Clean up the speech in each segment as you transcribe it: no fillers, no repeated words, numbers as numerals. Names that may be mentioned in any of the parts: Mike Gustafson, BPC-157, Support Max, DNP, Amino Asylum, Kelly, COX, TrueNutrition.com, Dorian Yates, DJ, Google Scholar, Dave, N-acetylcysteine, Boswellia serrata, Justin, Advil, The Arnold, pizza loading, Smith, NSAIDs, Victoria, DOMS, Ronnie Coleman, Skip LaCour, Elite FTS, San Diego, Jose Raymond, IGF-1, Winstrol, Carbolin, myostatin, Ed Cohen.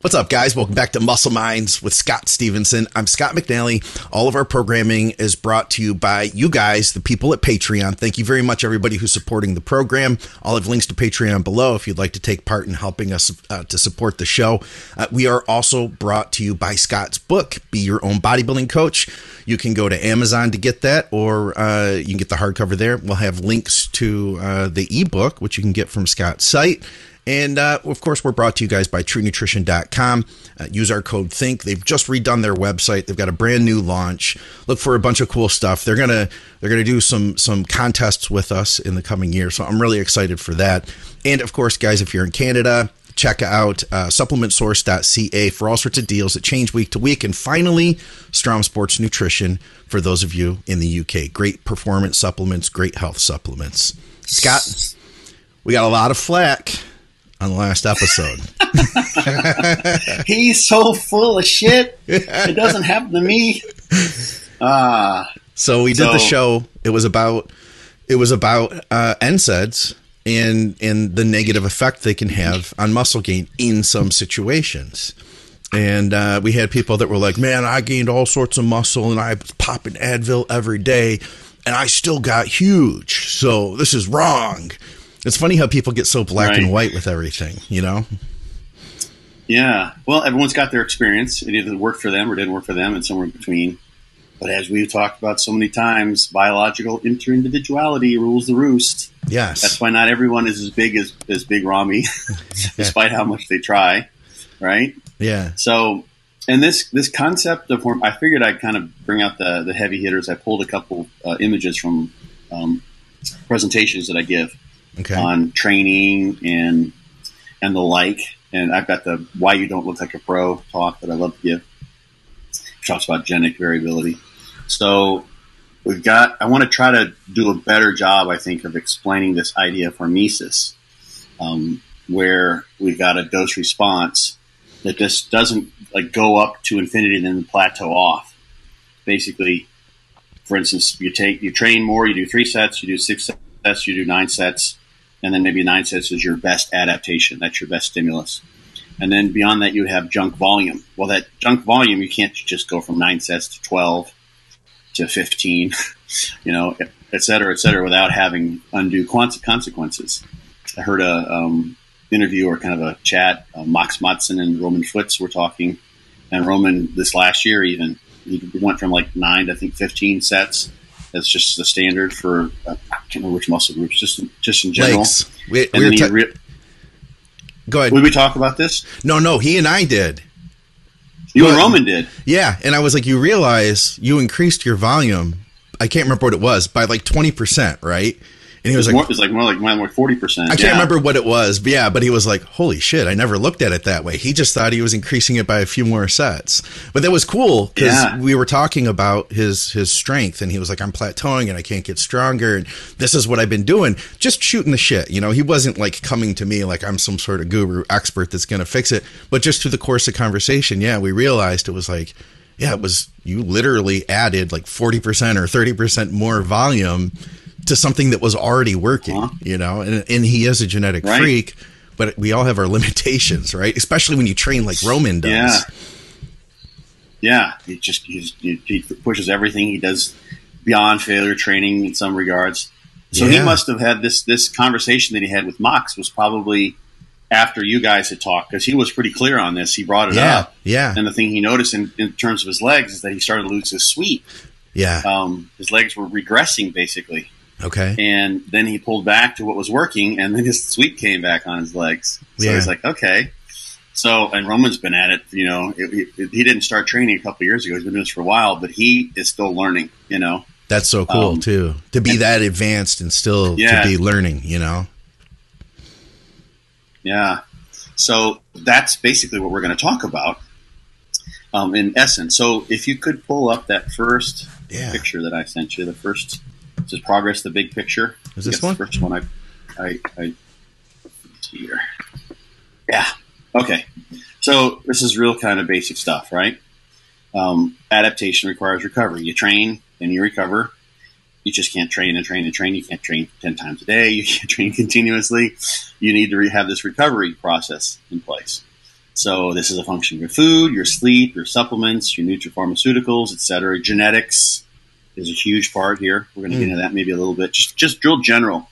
What's up, guys? Welcome back to Muscle Minds with Scott Stevenson. I'm Scott McNally. All of our programming is brought to you by you guys, the people at Patreon. Thank you very much, everybody who's supporting the program. I'll have links to Patreon below if you'd like to take part in helping us to support the show. We are also brought to you by Scott's book, Be Your Own Bodybuilding Coach. You can go to Amazon to get that, or you can get the hardcover there. We'll have links to the ebook, which you can get from Scott's site. And, of course, we're brought to you guys by TrueNutrition.com. Use our code THINK. They've just redone their website. They've got a brand new launch. Look for a bunch of cool stuff. They're gonna do some contests with us in the coming year. So I'm really excited for that. And, of course, guys, if you're in Canada, check out SupplementSource.ca for all sorts of deals that change week to week. And finally, Strong Sports Nutrition for those of you in the UK. Great performance supplements, great health supplements. Scott, we got a lot of flack on the last episode. He's so full of shit. It doesn't happen to me. So we did the show. It was about NSAIDs and the negative effect they can have on muscle gain in some situations. And we had people that were like, man, I gained all sorts of muscle and I was popping Advil every day and I still got huge. So this is wrong. It's funny how people get so black and white with everything, you know? Yeah. Well, everyone's got their experience. It either worked for them or didn't work for them, and somewhere in between. But as we've talked about so many times, biological interindividuality rules the roost. Yes. That's why not everyone is as big as Big Ramy, despite how much they try, right? Yeah. So, and this concept of I figured I'd kind of bring out the heavy hitters. I pulled a couple images from presentations that I give. Okay. On training and the like. And I've got the Why You Don't Look Like a Pro talk that I love to give. It talks about genetic variability. So I want to try to do a better job, I think, of explaining this idea of hormesis, where we've got a dose response that just doesn't like go up to infinity and then plateau off. Basically, for instance, you train more, you do 3 sets, you do 6 sets, you do 9 sets. And then maybe 9 sets is your best adaptation. That's your best stimulus. And then beyond that, you have junk volume. Well, that junk volume, you can't just go from 9 sets to 12 to 15, you know, et cetera, without having undue consequences. I heard a interview or kind of a chat. Max Matson and Roman Fritz were talking. And Roman, this last year even, he went from like 9 to I think 15 sets. That's just the standard for I can't remember which muscle groups, just in general. Legs. Go ahead. Did we talk about this? No, he and I did. You and Roman did. Yeah, and I was like, you realize you increased your volume. I can't remember what it was, by like 20%, right? And he was like, more like 40%. I can't remember what it was, but he was like, holy shit, I never looked at it that way. He just thought he was increasing it by a few more sets. But that was cool because we were talking about his strength, and he was like, I'm plateauing and I can't get stronger, and this is what I've been doing. Just shooting the shit. You know, he wasn't like coming to me like I'm some sort of guru expert that's going to fix it. But just through the course of conversation, we realized it was like, you literally added like 40% or 30% more volume to something that was already working, you know, and he is a genetic freak, but we all have our limitations, right? Especially when you train like Roman does. Yeah. He pushes everything. He does beyond failure training in some regards. So he must have had this conversation that he had with Mox was probably after you guys had talked, because he was pretty clear on this. He brought it up. Yeah. And the thing he noticed in terms of his legs is that he started to lose his sweep. Yeah. His legs were regressing basically. Okay. And then he pulled back to what was working, and then his sweep came back on his legs. So he's like, okay. So, and Roman's been at it, you know, he didn't start training a couple of years ago. He's been doing this for a while, but he is still learning, you know. That's so cool, too, to be that advanced and still to be learning, you know. Yeah. So that's basically what we're going to talk about in essence. So if you could pull up that first picture that I sent you, the first – this is Progress, the Big Picture. Is this one? The first one I see here. Yeah. Okay. So this is real kind of basic stuff, right? Adaptation requires recovery. You train and you recover. You just can't train and train and train. You can't train 10 times a day. You can't train continuously. You need to have this recovery process in place. So this is a function of your food, your sleep, your supplements, your nutraceuticals, et cetera. Genetics is a huge part here. We're going to get into that maybe a little bit. Just real general,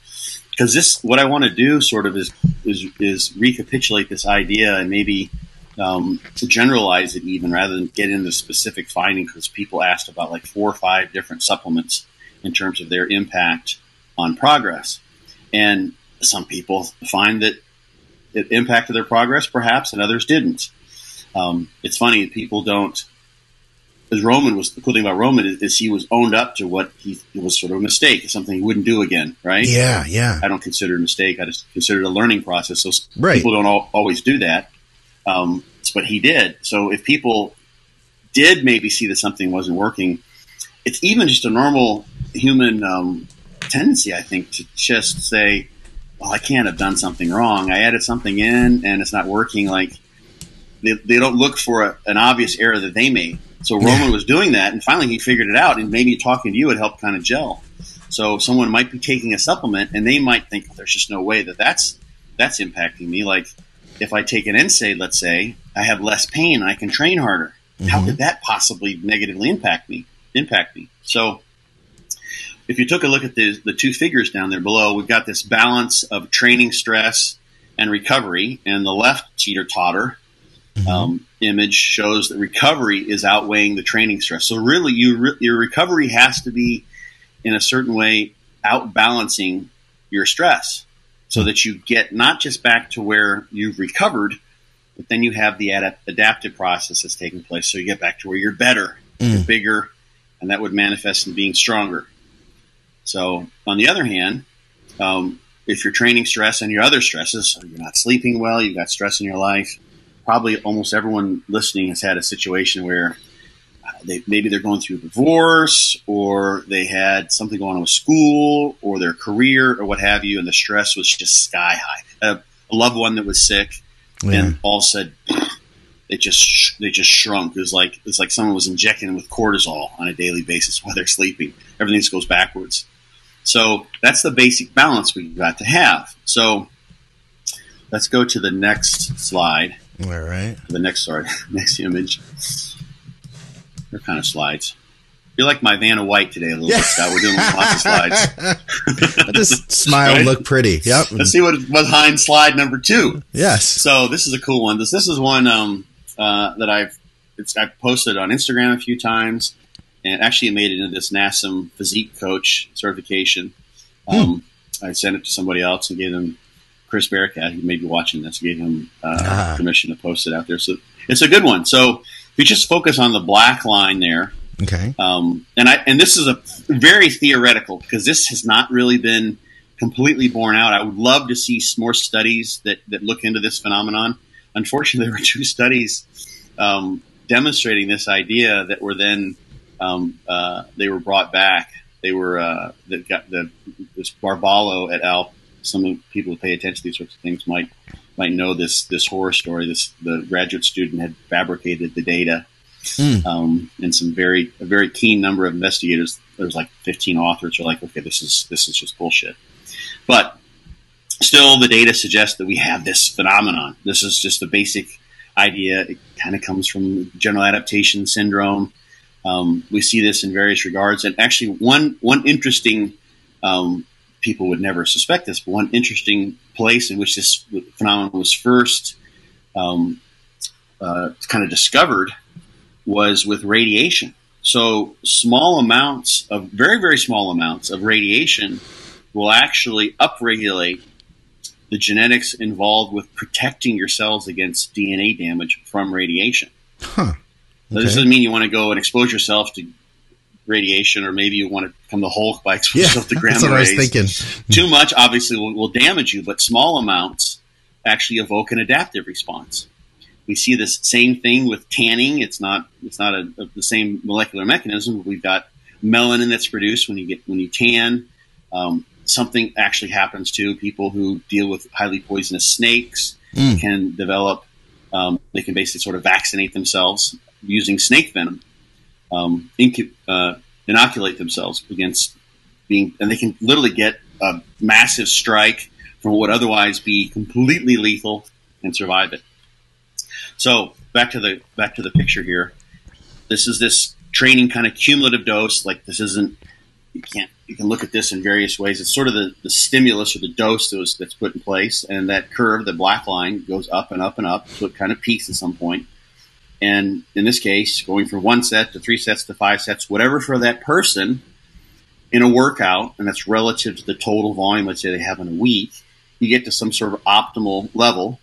because this, what I want to do sort of is recapitulate this idea and maybe to generalize it even rather than get into specific findings, because people asked about like 4 or 5 different supplements in terms of their impact on progress. And some people find that it impacted their progress perhaps and others didn't. It's funny, people don't, as Roman was, the cool thing about Roman is he was owned up to what he, it was sort of a mistake, something he wouldn't do again, right? Yeah, yeah. I don't consider it a mistake. I just consider it a learning process. So people don't always do that. But he did. So if people did maybe see that something wasn't working, it's even just a normal human tendency, I think, to just say, well, I can't have done something wrong. I added something in and it's not working. Like they don't look for an obvious error that they made. So Roman was doing that, and finally he figured it out, and maybe talking to you would help kind of gel. So someone might be taking a supplement and they might think, there's just no way that that's impacting me. Like if I take an NSAID, let's say, I have less pain, I can train harder. Mm-hmm. How could that possibly negatively impact me? So if you took a look at the two figures down there below, we've got this balance of training stress and recovery, and the left teeter-totter image shows that recovery is outweighing the training stress. So really, your recovery has to be, in a certain way, outbalancing your stress so that you get not just back to where you've recovered, but then you have the adaptive process that's taking place. So you get back to where you're better, you're bigger, and that would manifest in being stronger. So on the other hand, if you're training stress and your other stresses, so you're not sleeping well, you've got stress in your life, probably almost everyone listening has had a situation where maybe they're going through a divorce, or they had something going on with school or their career or what have you, and the stress was just sky high. A loved one that was sick, and all said they just shrunk. It's like someone was injecting them with cortisol on a daily basis while they're sleeping. Everything just goes backwards. So that's the basic balance we've got to have. So let's go to the next slide. All right. Next image. They're kind of slides. You're like my Vanna White today a little bit, Scott. We're doing lots of slides. I just smile and look pretty. Yep. Let's see what's behind slide number 2. Yes. So this is a cool one. This is one that I've posted on Instagram a few times, and actually made it into this NASM physique coach certification. I sent it to somebody else and gave them, Chris Bearcat, who may be watching this, gave him permission to post it out there. So it's a good one. So if you just focus on the black line there. Okay. And this is a very theoretical, because this has not really been completely borne out. I would love to see more studies that look into this phenomenon. Unfortunately, there were 2 studies demonstrating this idea that were then they were brought back. They were that got this Barballo et al. Some people who pay attention to these sorts of things might know this horror story. The graduate student had fabricated the data, and a very keen number of investigators. There's like 15 authors who are like, okay, this is just bullshit. But still, the data suggests that we have this phenomenon. This is just the basic idea. It kind of comes from general adaptation syndrome. We see this in various regards, and actually, one interesting. People would never suspect this, but one interesting place in which this phenomenon was first kind of discovered was with radiation. So very, very small amounts of radiation will actually upregulate the genetics involved with protecting your cells against DNA damage from radiation. Huh. Okay. So this doesn't mean you want to go and expose yourself to radiation, or maybe you want to become the Hulk by exposing yourself to gamma rays. That's what I was thinking. Too much, obviously, will damage you, but small amounts actually evoke an adaptive response. We see this same thing with tanning. It's not the same molecular mechanism. We've got melanin that's produced when you tan. Something actually happens to people who deal with highly poisonous snakes. Can develop. They can basically sort of vaccinate themselves using snake venom. Inoculate themselves against and they can literally get a massive strike from what would otherwise be completely lethal and survive it. So back to the picture here. This is this training kind of cumulative dose. Like this isn't, you can look at this in various ways. It's sort of the stimulus or the dose that's put in place, and that curve, the black line, goes up and up and up, so it kind of peaks at some point. And in this case, going from one set to three sets to five sets, whatever for that person in a workout, and that's relative to the total volume, let's say they have in a week, you get to some sort of optimal level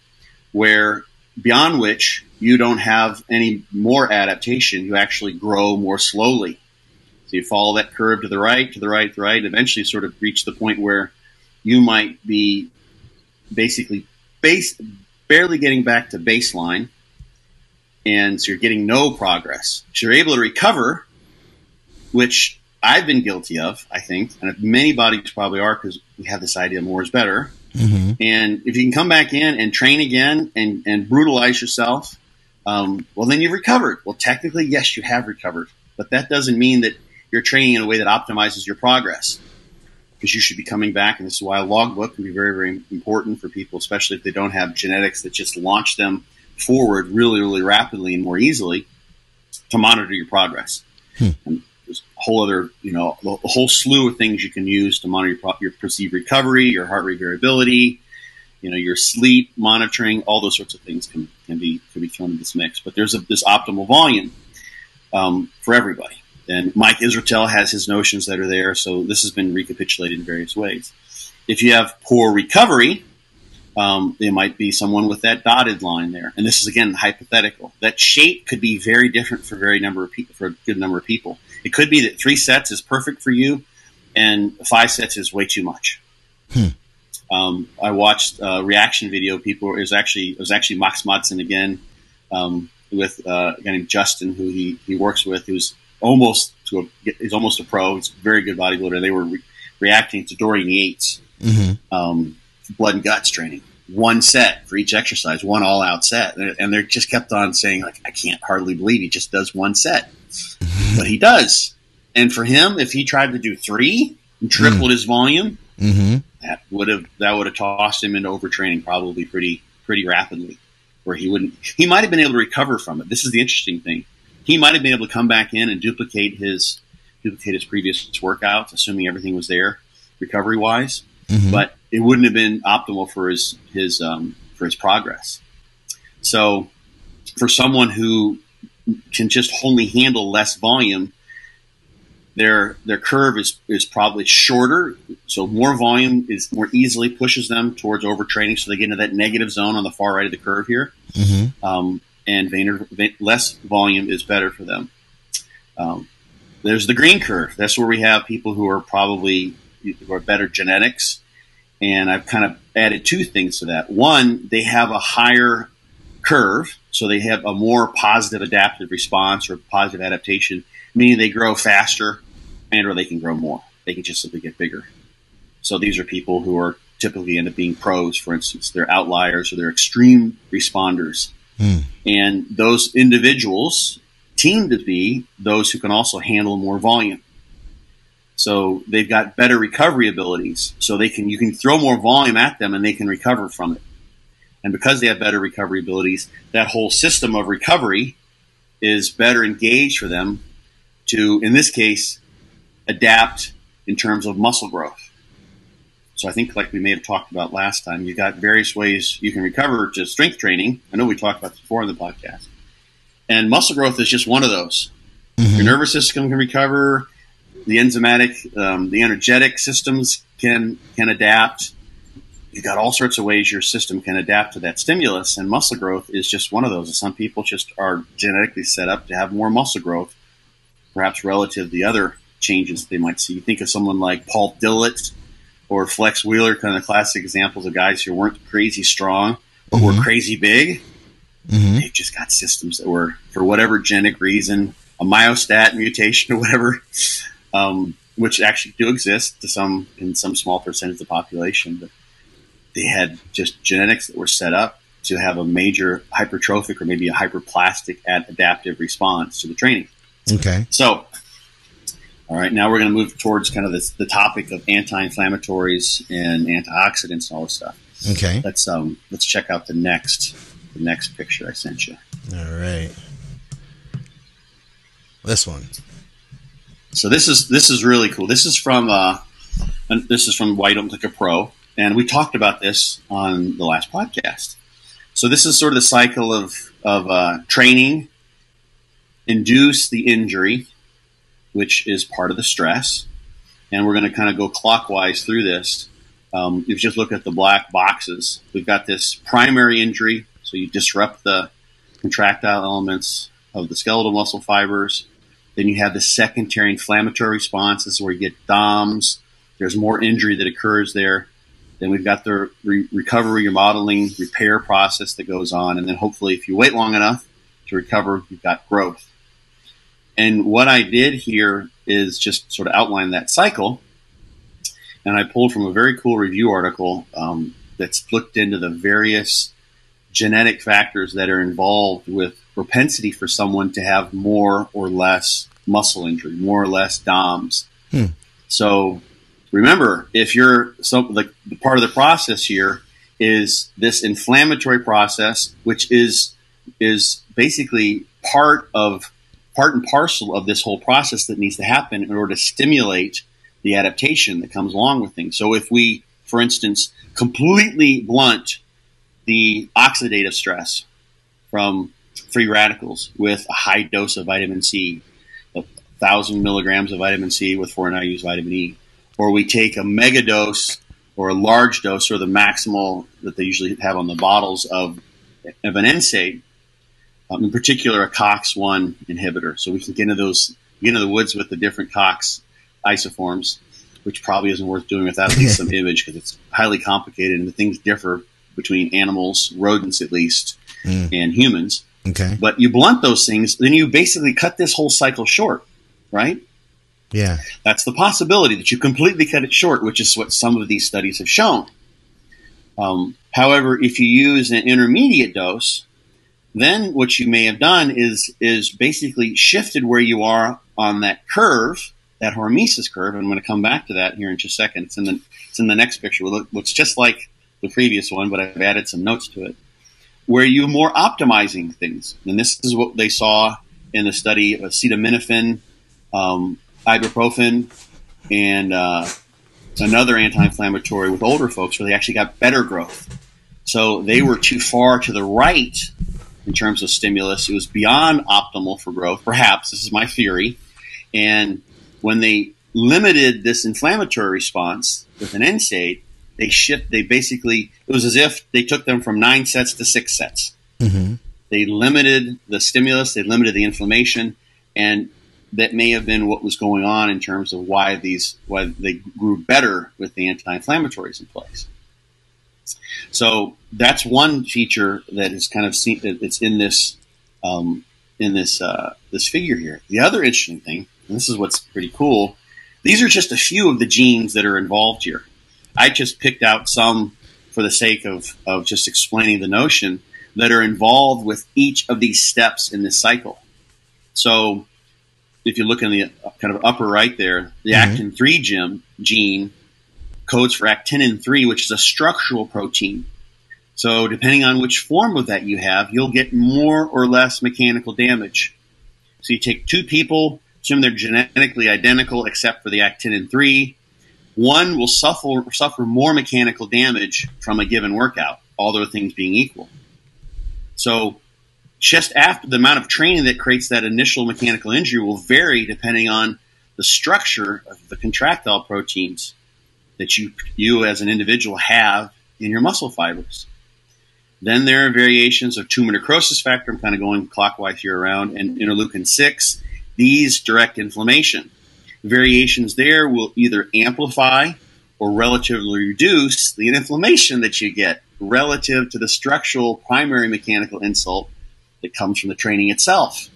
where beyond which you don't have any more adaptation. You actually grow more slowly. So you follow that curve to the right, to the right, to the right, and eventually sort of reach the point where you might be basically barely getting back to baseline. And so you're getting no progress. So you're able to recover, which I've been guilty of, I think, and many bodies probably are, because we have this idea more is better. Mm-hmm. And if you can come back in and train again and brutalize yourself, well, then you've recovered. Well, technically, yes, you have recovered. But that doesn't mean that you're training in a way that optimizes your progress, because you should be coming back. And this is why a logbook can be very, very important for people, especially if they don't have genetics that just launch them forward really, really rapidly and more easily, to monitor your progress. Hmm. And there's a whole other, a whole slew of things you can use to monitor your perceived recovery, your heart rate variability, your sleep monitoring, all those sorts of things can be thrown into this mix. But there's this optimal volume for everybody. And Mike Isratel has his notions that are there, so this has been recapitulated in various ways. If you have poor recovery, there might be someone with that dotted line there. And this is, again, hypothetical. That shape could be very different for a good number of people. It could be that three sets is perfect for you and five sets is way too much. Hmm. I watched a reaction video. People, it was actually Max Matson again, with a guy named Justin, who he works with, who's almost a pro. He's a very good bodybuilder. They were reacting to Dorian Yates. Mm-hmm. Blood and guts training, one set for each exercise, one all out set. And they just kept on saying, like, I can't hardly believe he just does one set, but he does. And for him, if he tried to do three and tripled his volume, mm-hmm. that would have tossed him into overtraining probably pretty rapidly, where he might have been able to recover from it. This is the interesting thing. He might have been able to come back in and duplicate his previous workouts, assuming everything was there recovery wise. Mm-hmm. But it wouldn't have been optimal for his progress. So for someone who can just only handle less volume, their curve is probably shorter. So more volume is more easily pushes them towards overtraining. So they get into that negative zone on the far right of the curve here. Mm-hmm. Less volume is better for them. There's the green curve. That's where we have people who are better genetics. And I've kind of added two things to that. One, they have a higher curve, so they have a more positive adaptive response or positive adaptation, meaning they grow faster and/or they can grow more. They can just simply get bigger. So these are people who are typically end up being pros, for instance. They're outliers or they're extreme responders. Mm. And those individuals tend to be those who can also handle more volume. So they've got better recovery abilities. So you can throw more volume at them and they can recover from it. And because they have better recovery abilities, that whole system of recovery is better engaged for them to, in this case, adapt in terms of muscle growth. So I think, like we may have talked about last time, you've got various ways you can recover to strength training. I know we talked about this before in the podcast. And muscle growth is just one of those. Mm-hmm. Your nervous system can recover. The enzymatic, the energetic systems can adapt. You've got all sorts of ways your system can adapt to that stimulus, and muscle growth is just one of those. And some people just are genetically set up to have more muscle growth, perhaps relative to the other changes they might see. You think of someone like Paul Dillett or Flex Wheeler, kind of classic examples of guys who weren't crazy strong, but mm-hmm. were crazy big. Mm-hmm. They've just got systems that were, for whatever genetic reason, a myostat mutation or whatever, which actually do exist in some small percentage of the population, but they had just genetics that were set up to have a major hypertrophic or maybe a hyperplastic adaptive response to the training. Okay. So, all right, now we're going to move towards kind of the topic of anti-inflammatories and antioxidants and all this stuff. Okay. Let's check out the next the next picture I sent you. All right. This one. So this is really cool. This is from Why Don't Click a Pro, and we talked about this on the last podcast. So this is sort of the cycle of training, induce the injury, which is part of the stress, and we're going to kind of go clockwise through this. If you just look at the black boxes, we've got this primary injury, so you disrupt the contractile elements of the skeletal muscle fibers. Then you have the secondary inflammatory response. This is where you get DOMS. There's more injury that occurs there. Then we've got the recovery, remodeling, repair process that goes on. And then hopefully if you wait long enough to recover, you've got growth. And what I did here is just sort of outline that cycle. And I pulled from a very cool review article that's looked into the various genetic factors that are involved with propensity for someone to have more or less muscle injury, more or less DOMS. So remember, if you're the part of the process here is this inflammatory process, which is basically part and parcel of this whole process that needs to happen in order to stimulate the adaptation that comes along with things. So if we, for instance, completely blunt the oxidative stress from free radicals with a high dose of vitamin C, 1,000 milligrams of vitamin C with 490 vitamin E, or we take a mega dose or a large dose or the maximal that they usually have on the bottles of an NSAID, in particular a COX-1 inhibitor. So we can get into the woods with the different COX isoforms, which probably isn't worth doing without at least some image because it's highly complicated and the things differ between animals, rodents at least, and humans. Okay. But you blunt those things, then you basically cut this whole cycle short, right? Yeah. That's the possibility that you completely cut it short, which is what some of these studies have shown. However, if you use an intermediate dose, then what you may have done is basically shifted where you are on that curve, that hormesis curve. I'm going to come back to that here in just a second. It's in the next picture. It looks just like the previous one, but I've added some notes to it, where you're more optimizing things. And this is what they saw in the study of acetaminophen, ibuprofen, and another anti-inflammatory with older folks where they actually got better growth. So they were too far to the right in terms of stimulus. It was beyond optimal for growth, perhaps. This is my theory. And when they limited this inflammatory response with an NSAID, it was as if they took them from 9 sets to 6 sets. Mm-hmm. They limited the stimulus, they limited the inflammation, and that may have been what was going on in terms of why they grew better with the anti-inflammatories in place. So that's one feature that is kind of seen, it's in this figure here. The other interesting thing, and this is what's pretty cool, these are just a few of the genes that are involved here. I just picked out some for the sake of just explaining the notion that are involved with each of these steps in this cycle. So if you look in the kind of upper right there, the actin-3 gene codes for actinin-3, which is a structural protein. So depending on which form of that you have, you'll get more or less mechanical damage. So you take two people, assume they're genetically identical except for the actinin-3. One will suffer more mechanical damage from a given workout, all those things being equal. So just after the amount of training that creates that initial mechanical injury will vary depending on the structure of the contractile proteins that you as an individual have in your muscle fibers. Then there are variations of tumor necrosis factor, I'm kind of going clockwise here around, and interleukin-6, these direct inflammation. Variations there will either amplify or relatively reduce the inflammation that you get relative to the structural primary mechanical insult that comes from the training itself.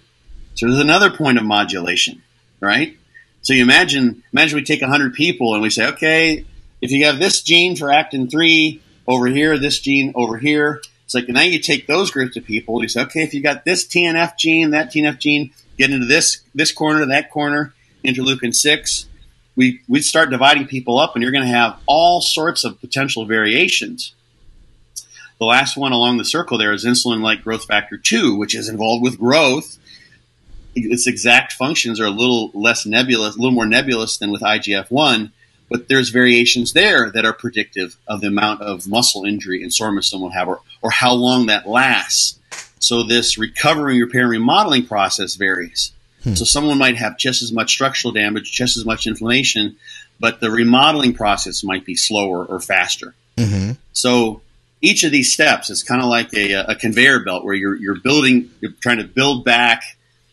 So there's another point of modulation, right? So you imagine we take 100 people and we say, okay, if you have this gene for actin-3 over here, this gene over here, it's like now you take those groups of people and you say, okay, if you got this TNF gene, that TNF gene, get into this corner, that corner, interleukin-6, we start dividing people up and you're going to have all sorts of potential variations. The last one along the circle there is insulin-like growth factor 2, which is involved with growth. Its exact functions are a little less nebulous, a little more nebulous than with IGF-1, but there's variations there that are predictive of the amount of muscle injury and soreness someone will have, or how long that lasts. So this recovery, repair, and remodeling process varies. So someone might have just as much structural damage, just as much inflammation, but the remodeling process might be slower or faster. Mm-hmm. So each of these steps is kind of like a conveyor belt where you're trying to build back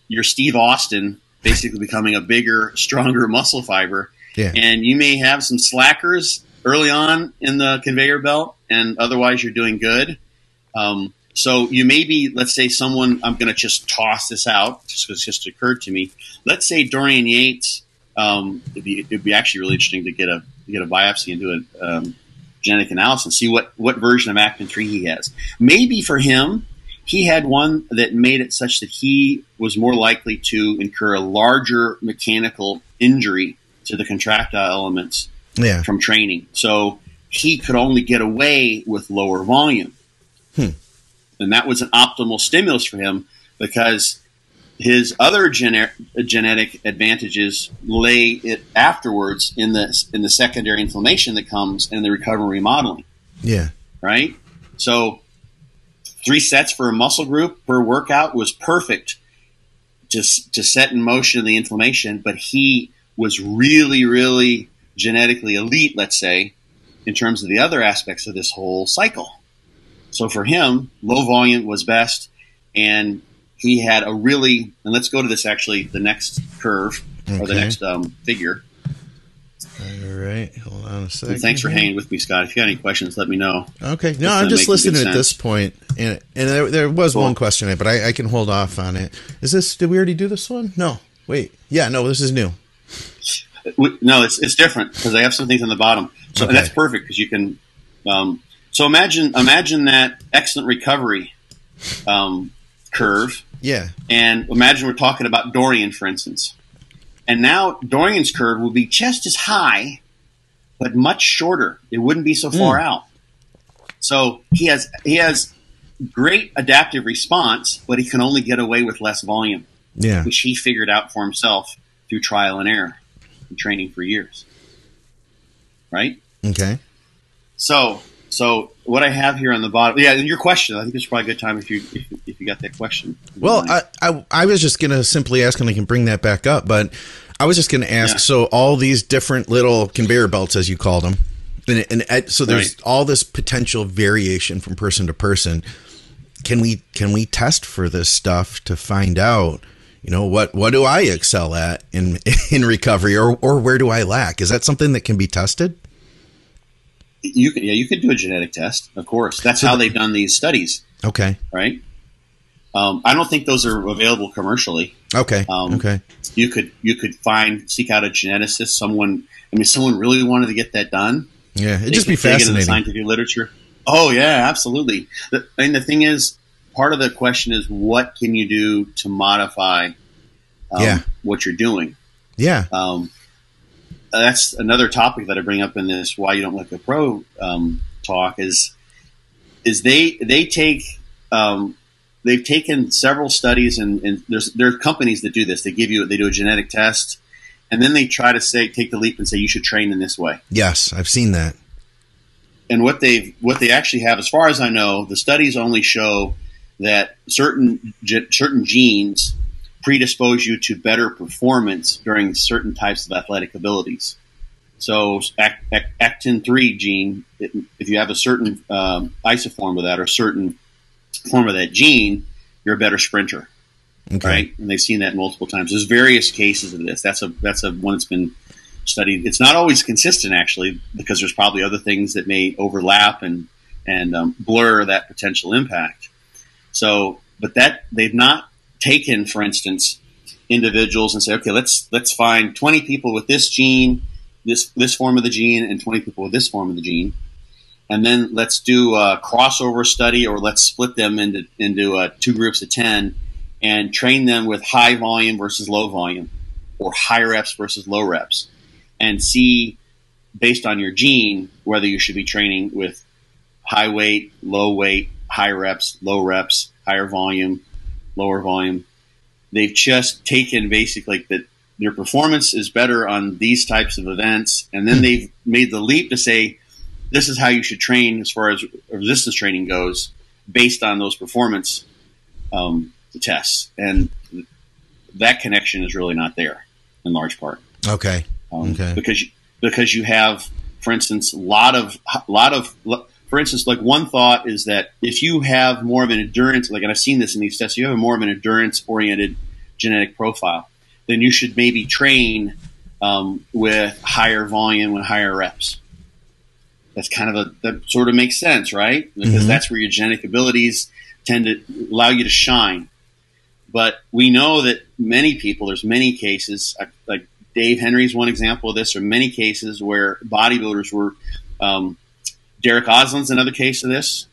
your Steve Austin, basically becoming a bigger, stronger muscle fiber. Yeah. And you may have some slackers early on in the conveyor belt, and otherwise you're doing good. So you may be, let's say someone, I'm going to just toss this out just because it just occurred to me. Let's say Dorian Yates, it'd be actually really interesting to get a biopsy and do a genetic analysis and see what version of actin-3 he has. Maybe for him, he had one that made it such that he was more likely to incur a larger mechanical injury to the contractile elements from training. So he could only get away with lower volume. And that was an optimal stimulus for him because his other genetic advantages lay it afterwards in the secondary inflammation that comes and the recovery remodeling. Yeah. Right? So 3 sets for a muscle group per workout was perfect to set in motion the inflammation, but he was really, really genetically elite, let's say, in terms of the other aspects of this whole cycle. So for him, low volume was best, and he had a really – and let's go to this actually, the next curve or the next figure. All right. Hold on a second. And thanks for hanging with me, Scott. If you got any questions, let me know. Okay. No, I'm just listening at this point, and there was one question, but I can hold off on it. Did we already do this one? No. Wait. Yeah, no, this is new. No, it's different because I have some things on the bottom. So and that's perfect because you can – so imagine that excellent recovery curve. Yeah. And imagine we're talking about Dorian, for instance. And now Dorian's curve will be just as high, but much shorter. It wouldn't be so far out. So he has great adaptive response, but he can only get away with less volume. Yeah. Which he figured out for himself through trial and error and training for years. Right? Okay. So what I have here on the bottom, and your question, I think it's probably a good time if you got that question. Well, I was just going to simply ask, and I can bring that back up, but I was just going to ask, so all these different little conveyor belts, as you called them, and so there's all this potential variation from person to person. Can we test for this stuff to find out, what do I excel at in recovery or where do I lack? Is that something that can be tested? You could do a genetic test, of course. That's how they've done these studies. Okay. Right? I don't think those are available commercially. Okay. Okay. You could seek out a geneticist, someone really wanted to get that done. Yeah, it'd just be fascinating. In the scientific literature. Oh, yeah, absolutely. The thing is, part of the question is what can you do to modify what you're doing? Yeah. That's another topic that I bring up in this Why You Don't Like a Pro talk is they've taken several studies and there are companies that do this. They do a genetic test and then they try to take the leap and say you should train in this way. Yes, I've seen that. And what they actually have, as far as I know, the studies only show that certain genes predispose you to better performance during certain types of athletic abilities. So actin-3 gene, if you have a certain isoform of that or a certain form of that gene, you're a better sprinter, right? And they've seen that multiple times. There's various cases of this. That's a one that's been studied. It's not always consistent, actually, because there's probably other things that may overlap and blur that potential impact. So, but that they've not taken, for instance, individuals and say, okay, let's find 20 people with this gene, this form of the gene, and 20 people with this form of the gene, and then let's do a crossover study, or let's split them into 2 groups of 10 and train them with high volume versus low volume, or high reps versus low reps, and see based on your gene whether you should be training with high weight, high reps, low reps, higher volume, lower volume. They've just taken basically like that their performance is better on these types of events, and then they've made the leap to say this is how you should train as far as resistance training goes based on those performance tests. And that connection is really not there in large part. Okay. Because you have, for instance, like one thought is that if you have more of an endurance, like, and I've seen this in these tests, you have more of an endurance oriented genetic profile, then you should maybe train with higher volume and higher reps. That's kind of that sort of makes sense, right? Because that's where your genetic abilities tend to allow you to shine. But we know that many people, there's many cases, like Dave Henry's one example of this. There are many cases where bodybuilders were, Derek Oslin's another case of this,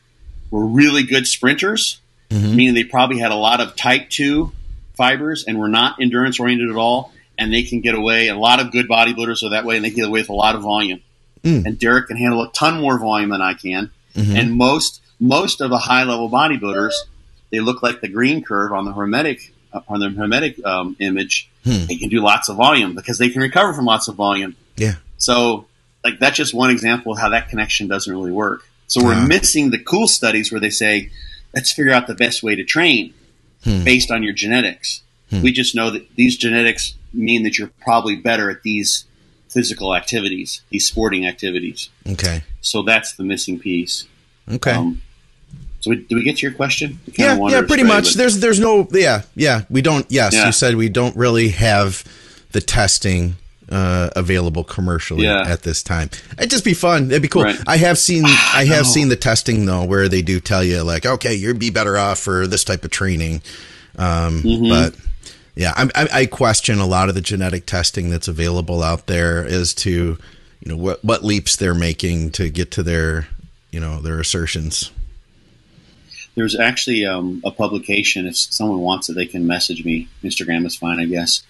were really good sprinters, meaning they probably had a lot of type 2 fibers and were not endurance oriented at all, and they can get away. A lot of good bodybuilders are that way, and they get away with a lot of volume. And Derek can handle a ton more volume than I can. And most of the high level bodybuilders, they look like the green curve on the hermetic image. They can do lots of volume because they can recover from lots of volume. Yeah. So like that's just one example of how that connection doesn't really work. So we're missing the cool studies where they say, let's figure out the best way to train based on your genetics. We just know that these genetics mean that you're probably better at these physical activities, these sporting activities. Okay. So that's the missing piece. Okay. So did we get to your question? Yeah, pretty much. There's no, we don't, you said we don't really have the testing available commercially at this time. It'd just be fun. It'd be cool. Right. I have seen the testing though, where they do tell you like, okay, you'd be better off for this type of training. But yeah, I question a lot of the genetic testing that's available out there as to, you know, what leaps they're making to get to their, you know, their assertions. There's actually a publication, if someone wants it, they can message me. Instagram is fine, I guess,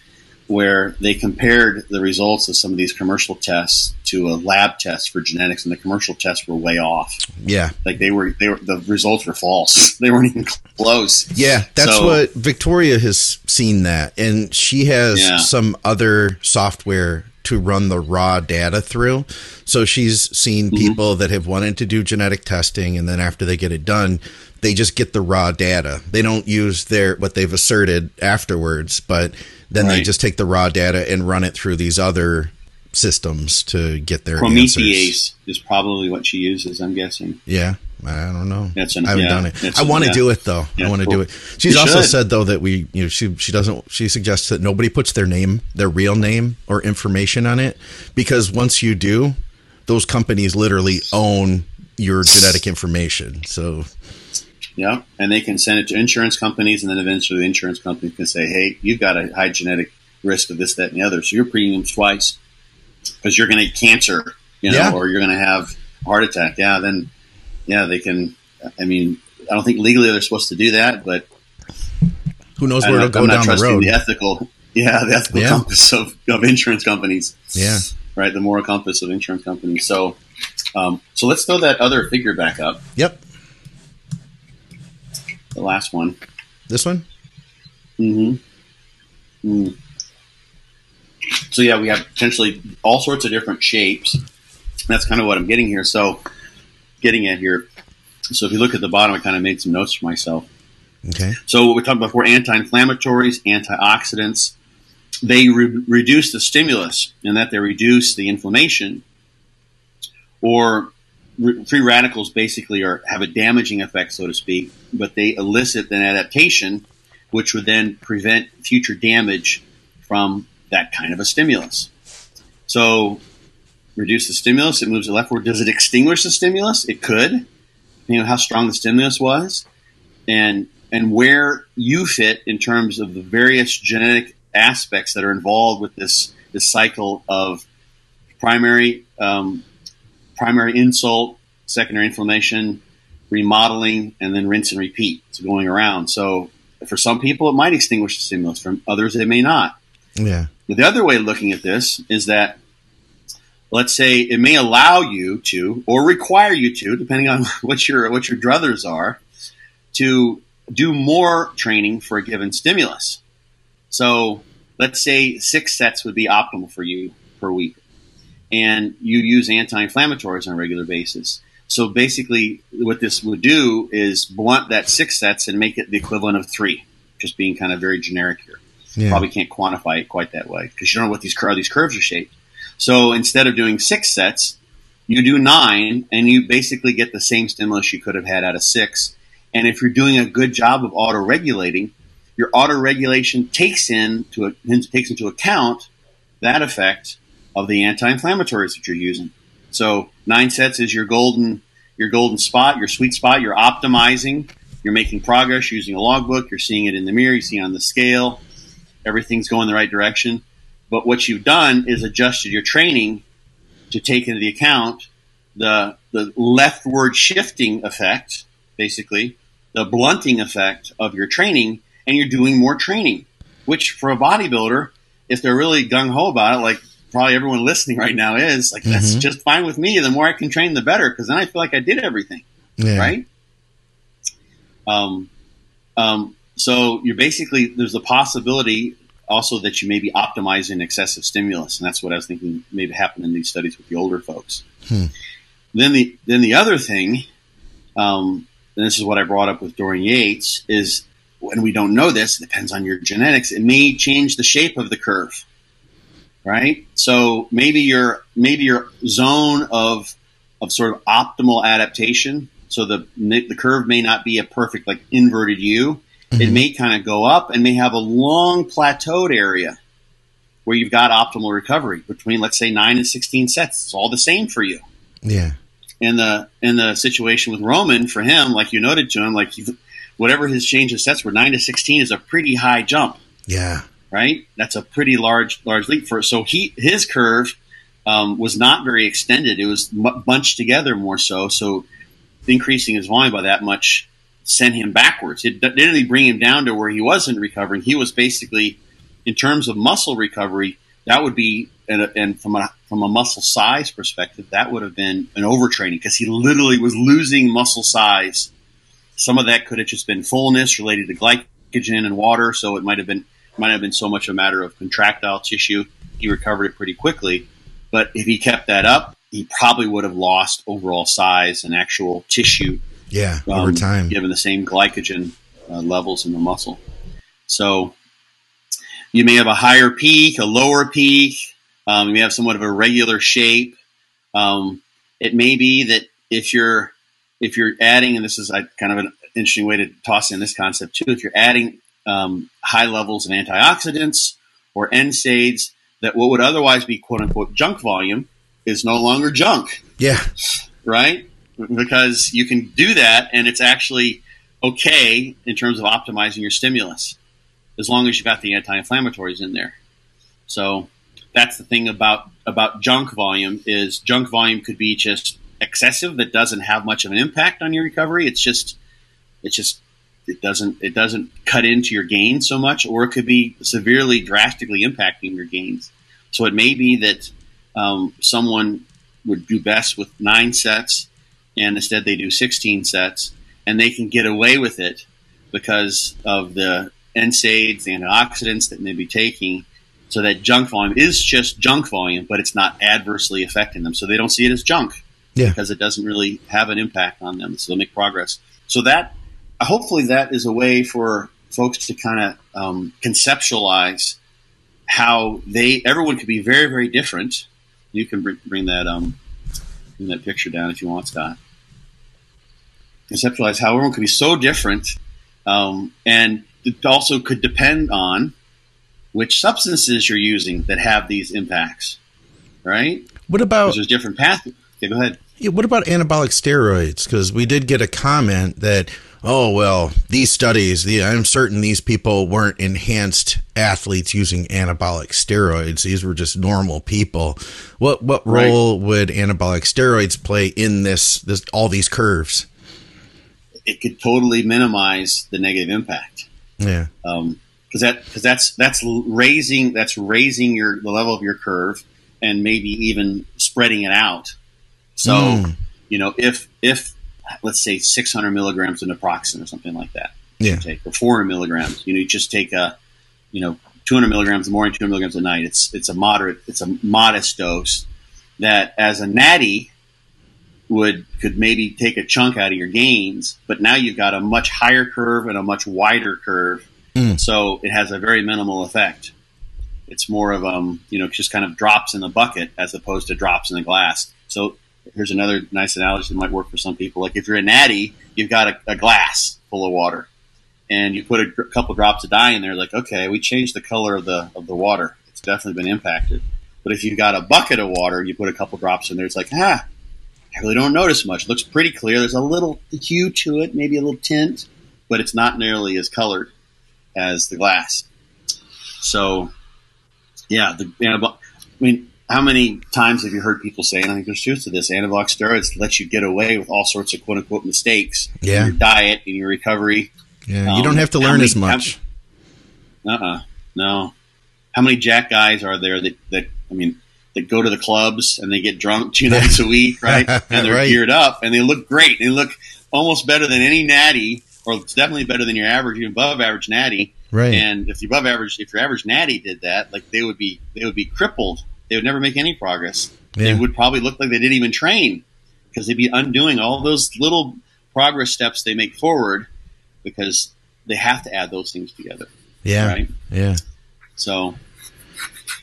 where they compared the results of some of these commercial tests to a lab test for genetics, and the commercial tests were way off. Yeah. Like they were the results were false. They weren't even close. Yeah. That's what Victoria has seen that. And she has some other software to run the raw data through. So she's seen people that have wanted to do genetic testing, and then after they get it done, they just get the raw data. They don't use what they've asserted afterwards, but then they just take the raw data and run it through these other systems to get their answers. Promethease is probably what she uses, I'm guessing. Yeah. I don't know. I haven't done it. I want to do it though. Yeah, I want to do it. She's also said though that we, you know, she suggests that nobody puts their name, their real name or information on it, because once you do, those companies literally own your genetic information. So yeah, and they can send it to insurance companies, and then eventually the insurance company can say, hey, you've got a high genetic risk of this, that, and the other, so your premium's twice because you're going to get cancer, you know, or you're going to have a heart attack. Yeah, then they can. I mean, I don't think legally they're supposed to do that, but who knows where it'll go down the road. The ethical compass of insurance companies. Yeah, right. The moral compass of insurance companies. So, so let's throw that other figure back up. Yep. The last one. This one. So yeah, we have potentially all sorts of different shapes. That's kind of what I'm getting here. So if you look at the bottom, I kind of made some notes for myself. Okay. So what we talked about before, anti-inflammatories, antioxidants, they reduce the stimulus in that they reduce the inflammation, or free radicals basically have a damaging effect, so to speak, but they elicit an adaptation, which would then prevent future damage from that kind of a stimulus. So reduce the stimulus, it moves it leftward. Does it extinguish the stimulus? It could, depending on how strong the stimulus was, and where you fit in terms of the various genetic aspects that are involved with this cycle of primary insult, secondary inflammation, remodeling, and then rinse and repeat. It's going around. So for some people, it might extinguish the stimulus. For others, it may not. Yeah. But the other way of looking at this is that let's say it may allow you to, or require you to, depending on what your druthers are, to do more training for a given stimulus. So let's say 6 sets would be optimal for you per week, and you use anti-inflammatories on a regular basis. So basically what this would do is blunt that 6 sets and make it the equivalent of 3, just being kind of very generic here. Yeah. Probably can't quantify it quite that way because you don't know what how these curves are shaped. So instead of doing 6 sets, you do 9, and you basically get the same stimulus you could have had out of 6. And if you're doing a good job of auto-regulating, your auto-regulation takes into account that effect of the anti-inflammatories that you're using. So 9 sets is your golden spot, your sweet spot. You're optimizing. You're making progress. You're using a logbook. You're seeing it in the mirror. You see it on the scale. Everything's going the right direction. But what you've done is adjusted your training to take into account the leftward shifting effect, basically, the blunting effect of your training, and you're doing more training, which for a bodybuilder, if they're really gung-ho about it, like probably everyone listening right now is, like, that's just fine with me. The more I can train, the better, because then I feel like I did everything, right? So you're basically, there's the possibility also that you may be optimizing excessive stimulus, and that's what I was thinking may happen in these studies with the older folks. Then the other thing, and this is what I brought up with Dorian Yates, is, and we don't know this, it depends on your genetics, it may change the shape of the curve, right? So maybe your zone of sort of optimal adaptation, so the curve may not be a perfect like inverted U. It may kind of go up and may have a long plateaued area where you've got optimal recovery between, let's say, 9 and 16 sets. It's all the same for you. Yeah. And the situation with Roman, for him, like you noted to him, like whatever his change of sets were, 9 to 16 is a pretty high jump. Yeah. Right? That's a pretty large leap. So his curve was not very extended. It was bunched together more so. So increasing his volume by that much sent him backwards. It didn't really bring him down to where he wasn't recovering. He was basically, in terms of muscle recovery, that would be, and from a muscle size perspective, that would have been an overtraining because he literally was losing muscle size. Some of that could have just been fullness related to glycogen and water, so it might have been so much a matter of contractile tissue. He recovered it pretty quickly, but if he kept that up, he probably would have lost overall size and actual tissue. Yeah, over time. Given the same glycogen levels in the muscle. So you may have a higher peak, a lower peak. You may have somewhat of a regular shape. It may be that if you're adding, and this is kind of an interesting way to toss in this concept too, if you're adding high levels of antioxidants or NSAIDs, that what would otherwise be quote-unquote junk volume is no longer junk. Yeah. Right? Because you can do that, and it's actually okay in terms of optimizing your stimulus, as long as you've got the anti-inflammatories in there. So that's the thing about junk volume, is junk volume could be just excessive that doesn't have much of an impact on your recovery. It doesn't cut into your gains so much, or it could be severely, drastically impacting your gains. So it may be that someone would do best with 9 sets. And instead they do 16 sets, and they can get away with it because of the NSAIDs, the antioxidants that may be taking. So that junk volume is just junk volume, but it's not adversely affecting them. So they don't see it as junk because it doesn't really have an impact on them. So they'll make progress. So that hopefully that is a way for folks to kind of conceptualize how everyone could be very, very different. You can bring that picture down if you want, Scott. Conceptualize how everyone could be so different, and it also could depend on which substances you're using that have these impacts, right? What about there's different pathways? Okay, go ahead. Yeah, what about anabolic steroids? Because we did get a comment that, these studies, I'm certain these people weren't enhanced athletes using anabolic steroids. These were just normal people. What role would anabolic steroids play in this all these curves? It could totally minimize the negative impact. Yeah, because that's raising the level of your curve, and maybe even spreading it out. So, you know, if let's say 600 milligrams of naproxen or something like that, you take, or 400 milligrams, you know, you just take a, you know, 200 milligrams in the morning, 200 milligrams at night. It's a modest dose that as a natty could maybe take a chunk out of your gains, but now you've got a much higher curve and a much wider curve. So it has a very minimal effect. It's more of, you know, just kind of drops in the bucket as opposed to drops in the glass. So here's another nice analogy that might work for some people. Like if you're a natty, you've got a glass full of water and you put a couple drops of dye in there. Like, okay, we changed the color of the water. It's definitely been impacted. But if you've got a bucket of water, you put a couple drops in there. It's like, I really don't notice much. It looks pretty clear. There's a little hue to it, maybe a little tint, but it's not nearly as colored as the glass. So, yeah, how many times have you heard people say, and I think there's truth to this, anabolic steroids let you get away with all sorts of quote-unquote mistakes in your diet, in your recovery. Yeah, you don't have to learn as much. No. How many jack guys are there that go to the clubs and they get drunk 2 nights a week, right? And they're geared up and they look great. They look almost better than any natty, or it's definitely better than your average, even above average natty. Right. And if your average natty did that, like they would be crippled. They would never make any progress. Yeah. They would probably look like they didn't even train because they'd be undoing all those little progress steps they make forward because they have to add those things together. Yeah. Right? Yeah. So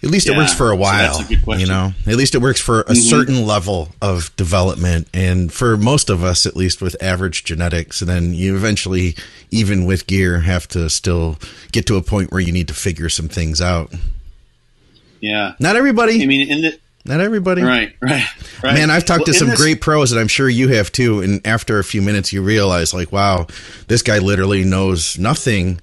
at least it works for a while, so that's a good question. You know, at least it works for a certain level of development. And for most of us, at least with average genetics, and then you eventually, even with gear, have to still get to a point where you need to figure some things out. Yeah. Not everybody. I mean, not everybody. Right. Man, I've talked to some great pros, and I'm sure you have too. And after a few minutes, you realize like, wow, this guy literally knows nothing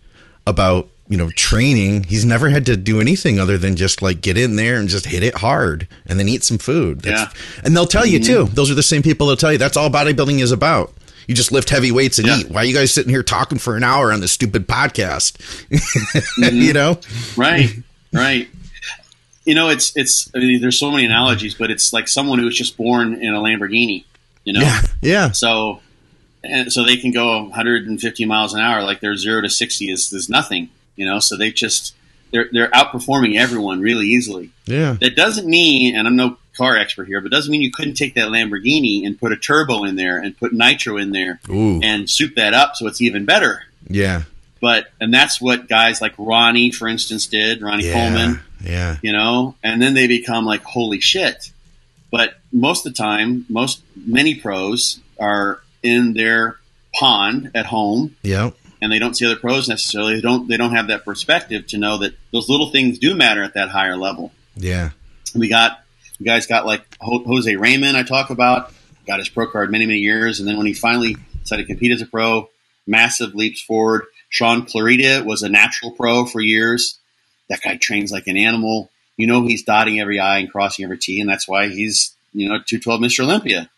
about, you know, training. He's never had to do anything other than just like get in there and just hit it hard and then eat some food. And they'll tell you too. Those are the same people that'll tell you that's all bodybuilding is about. You just lift heavy weights and eat. Why are you guys sitting here talking for an hour on this stupid podcast? You know? Right. You know, there's so many analogies, but it's like someone who was just born in a Lamborghini, you know? Yeah. So they can go 150 miles an hour. Like their 0 to 60 is nothing. You know, so they're outperforming everyone really easily. Yeah. That doesn't mean, and I'm no car expert here, but it doesn't mean you couldn't take that Lamborghini and put a turbo in there and put nitro in there and soup that up so it's even better. Yeah. And that's what guys like Ronnie, for instance, did, Ronnie Coleman. Yeah. You know, and then they become like, holy shit. But most of the time, many pros are in their pond at home. Yeah. And they don't see other pros necessarily. They don't have that perspective to know that those little things do matter at that higher level. Yeah. And you guys got like Jose Raymond I talk about, got his pro card many, many years. And then when he finally decided to compete as a pro, massive leaps forward. Sean Clarita was a natural pro for years. That guy trains like an animal. You know, he's dotting every I and crossing every T. And that's why he's, you know, 212 Mr. Olympia.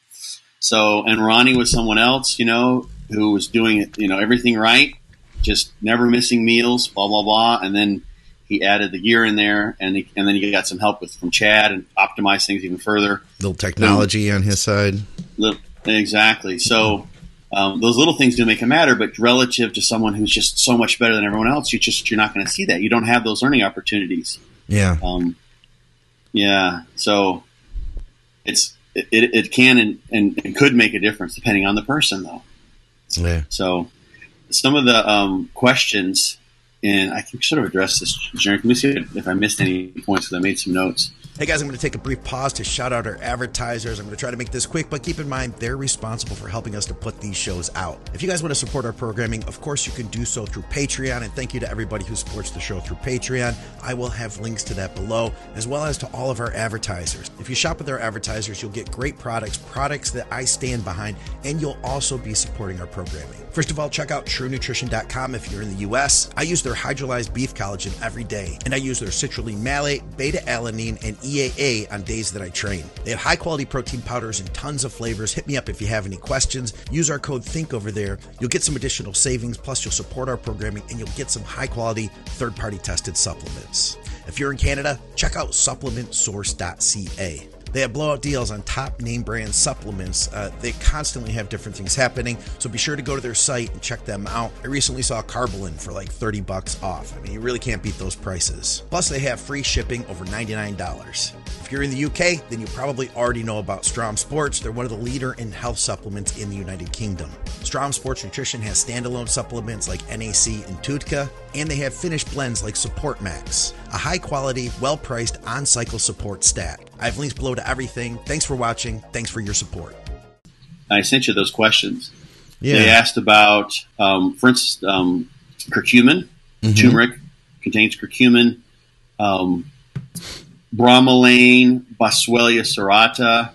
So, and Ronnie was someone else, you know, who was doing, you know, everything right, just never missing meals, blah, blah, blah. And then he added the gear in there, and then he got some help from Chad and optimized things even further. Little technology on his side. Exactly. So those little things do make it matter, but relative to someone who's just so much better than everyone else, you're not going to see that. You don't have those learning opportunities. Yeah. So it can and could make a difference depending on the person, though. Yeah. So some of the questions, and I can sort of address this, Jerry. Let me see if I missed any points because I made some notes. Hey, guys, I'm going to take a brief pause to shout out our advertisers. I'm going to try to make this quick, but keep in mind, they're responsible for helping us to put these shows out. If you guys want to support our programming, of course, you can do so through Patreon. And thank you to everybody who supports the show through Patreon. I will have links to that below, as well as to all of our advertisers. If you shop with our advertisers, you'll get great products that I stand behind, and you'll also be supporting our programming. First of all, check out TrueNutrition.com if you're in the U.S. I use their hydrolyzed beef collagen every day, and I use their citrulline malate, beta-alanine, and EAA on days that I train. They have high-quality protein powders and tons of flavors. Hit me up if you have any questions. Use our code THINK over there. You'll get some additional savings, plus you'll support our programming, and you'll get some high-quality, third-party tested supplements. If you're in Canada, check out SupplementSource.ca. They have blowout deals on top name brand supplements. They constantly have different things happening, so be sure to go to their site and check them out. I recently saw Carbolin for like $30 off. I mean, you really can't beat those prices. Plus, they have free shipping over $99. If you're in the UK, then you probably already know about Strong Sports. They're one of the leader in health supplements in the United Kingdom. Strong Sports Nutrition has standalone supplements like NAC and Tutka, and they have finished blends like Support Max, a high-quality, well-priced on-cycle support stack. I have links below to everything. Thanks for watching. Thanks for your support. I sent you those questions. Yeah. They asked about, for instance, curcumin. Mm-hmm. Turmeric contains curcumin. Bromelain, Boswellia serrata.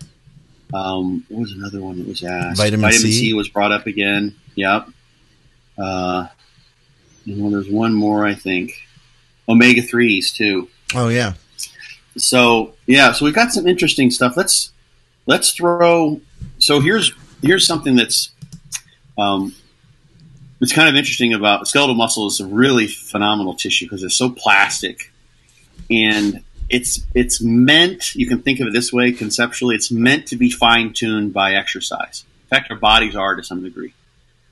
What was another one that was asked? Vitamin C was brought up again. Yep. And well, there's one more, I think. Omega-3s, too. Oh, yeah. So yeah, so we've got some interesting stuff. Let's throw. So here's something that's it's kind of interesting about skeletal muscle is a really phenomenal tissue because it's so plastic, and it's meant. You can think of it this way conceptually. It's meant to be fine-tuned by exercise. In fact, our bodies are to some degree.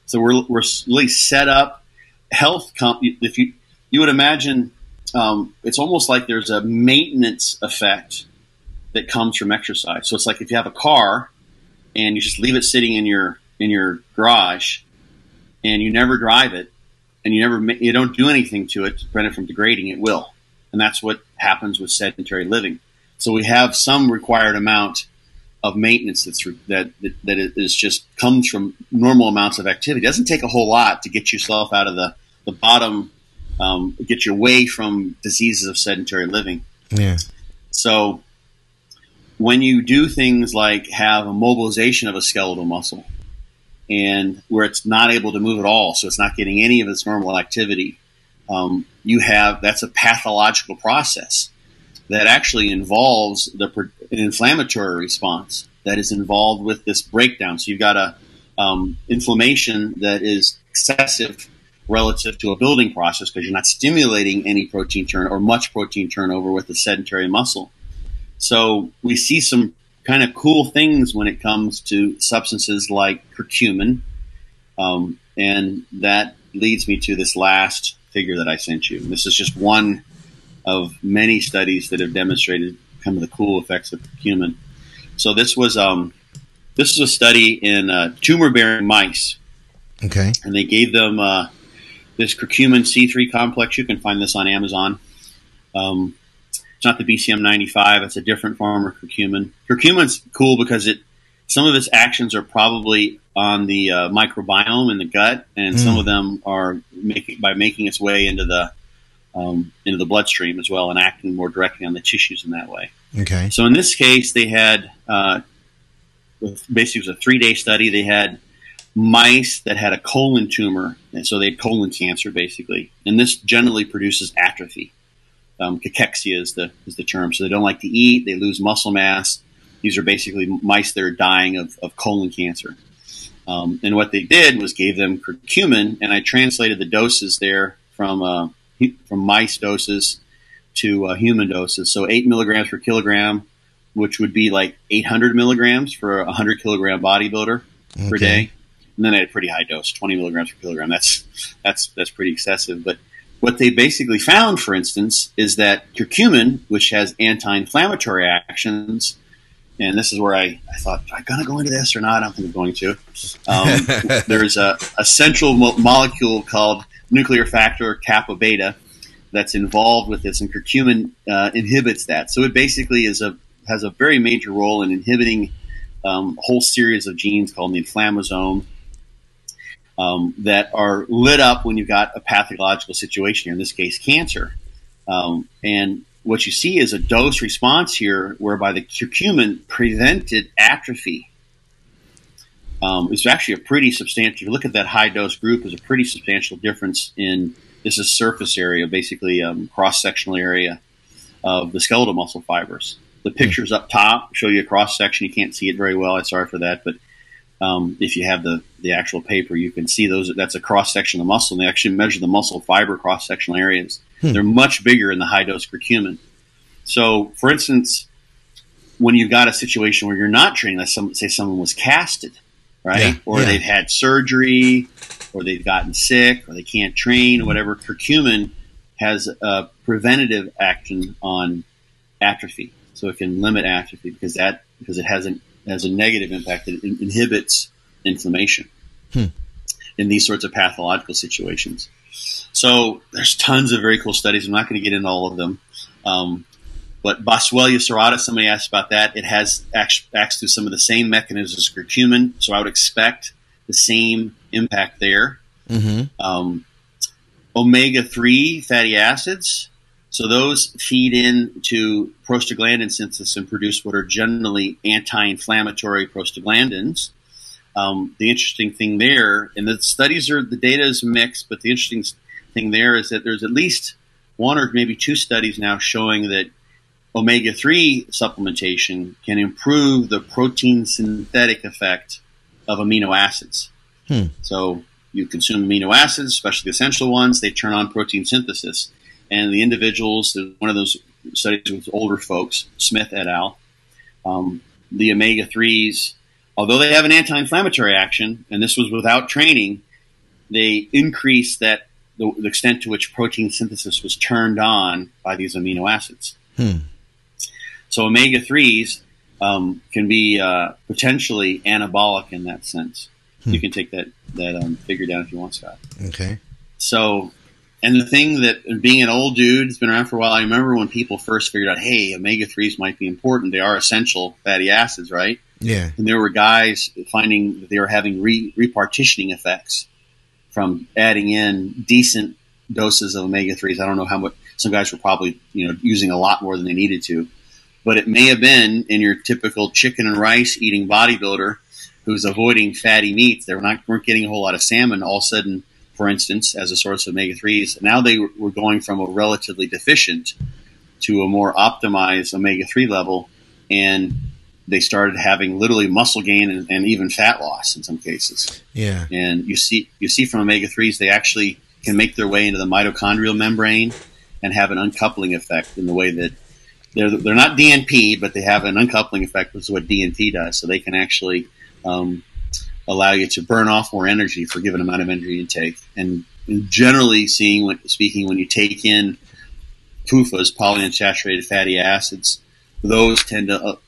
So we're really set up health. If you would imagine. It's almost like there's a maintenance effect that comes from exercise. So it's like if you have a car and you just leave it sitting in your garage and you never drive it and you don't do anything to it to prevent it from degrading, it will. And that's what happens with sedentary living. So we have some required amount of maintenance that is just comes from normal amounts of activity. It doesn't take a whole lot to get yourself out of the bottom. Get you away from diseases of sedentary living. Yeah. So when you do things like have a mobilization of a skeletal muscle and where it's not able to move at all, so it's not getting any of its normal activity, that's a pathological process that actually involves an inflammatory response that is involved with this breakdown. So you've got a inflammation that is excessive relative to a building process because you're not stimulating any protein turnover or much protein turnover with the sedentary muscle. So we see some kind of cool things when it comes to substances like curcumin. And that leads me to this last figure that I sent you. And this is just one of many studies that have demonstrated some of the cool effects of curcumin. So this was a study in tumor-bearing mice. Okay. And they gave them... this curcumin C3 complex, you can find this on Amazon. It's not the BCM95; it's a different form of curcumin. Curcumin's cool because some of its actions are probably on the microbiome in the gut, and some of them are making its way into the bloodstream as well, and acting more directly on the tissues in that way. Okay. So in this case, they had basically it was a 3-day study. They had mice that had a colon tumor, and so they had colon cancer basically, and this generally produces atrophy. Cachexia is the term. So they don't like to eat, they lose muscle mass. These are basically mice that are dying of colon cancer. And what they did was gave them curcumin, and I translated the doses there from mice doses to human doses. So 8 mg/kg, which would be like 800 milligrams for a 100-kilogram bodybuilder per day. And then I had a pretty high dose, 20 mg/kg. That's pretty excessive. But what they basically found, for instance, is that curcumin, which has anti-inflammatory actions, and this is where I thought, am I going to go into this or not? I don't think I'm going to. There's a central molecule called nuclear factor kappa beta that's involved with this, and curcumin inhibits that. So it basically has a very major role in inhibiting a whole series of genes called the inflammasome. That are lit up when you've got a pathological situation here, in this case, cancer. And what you see is a dose response here whereby the curcumin prevented atrophy. It's actually a pretty substantial, if you look at that high dose group, is a pretty substantial difference in, this is surface area, basically cross-sectional area of the skeletal muscle fibers. The pictures up top show you a cross section. You can't see it very well. I'm sorry for that, but if you have the actual paper, you can see those. That's a cross section of the muscle, and they actually measure the muscle fiber cross sectional areas. They're much bigger in the high dose curcumin. So, for instance, when you've got a situation where you're not training, let's say someone was casted, right, or they've had surgery, or they've gotten sick, or they can't train, or whatever, curcumin has a preventative action on atrophy. So it can limit atrophy because it has a negative impact. It inhibits inflammation in these sorts of pathological situations. So there's tons of very cool studies. I'm not going to get into all of them. But Boswellia serrata, somebody asked about that. It has acts through some of the same mechanisms as curcumin. So I would expect the same impact there. Omega-3 fatty acids. So those feed into prostaglandin synthesis and produce what are generally anti-inflammatory prostaglandins. The interesting thing there, and the studies are, the data is mixed, but the interesting thing there is that there's at least one or maybe two studies now showing that omega-3 supplementation can improve the protein synthetic effect of amino acids. So you consume amino acids, especially the essential ones, they turn on protein synthesis. And the individuals, one of those studies with older folks, Smith et al., the omega-3s, although they have an anti-inflammatory action, and this was without training, they increased that the extent to which protein synthesis was turned on by these amino acids. So omega-3s can be potentially anabolic in that sense. You can take that figure down if you want, Scott. Okay. So... And the thing that, being an old dude, it's been around for a while, I remember when people first figured out, hey, omega-3s might be important. They are essential fatty acids, right? Yeah. And there were guys finding that they were having repartitioning effects from adding in decent doses of omega-3s. I don't know how much. Some guys were probably, you know, using a lot more than they needed to. But it may have been in your typical chicken and rice eating bodybuilder who's avoiding fatty meats. They weren't getting a whole lot of salmon all of a sudden, for instance, as a source of omega-3s. Now they were going from a relatively deficient to a more optimized omega-3 level, and they started having literally muscle gain and even fat loss in some cases. Yeah. And you see from omega-3s, they actually can make their way into the mitochondrial membrane and have an uncoupling effect in the way that they're not DNP, but they have an uncoupling effect, which is what DNP does. So they can actually allow you to burn off more energy for a given amount of energy intake. And generally speaking, when you take in PUFAs, polyunsaturated fatty acids, those tend to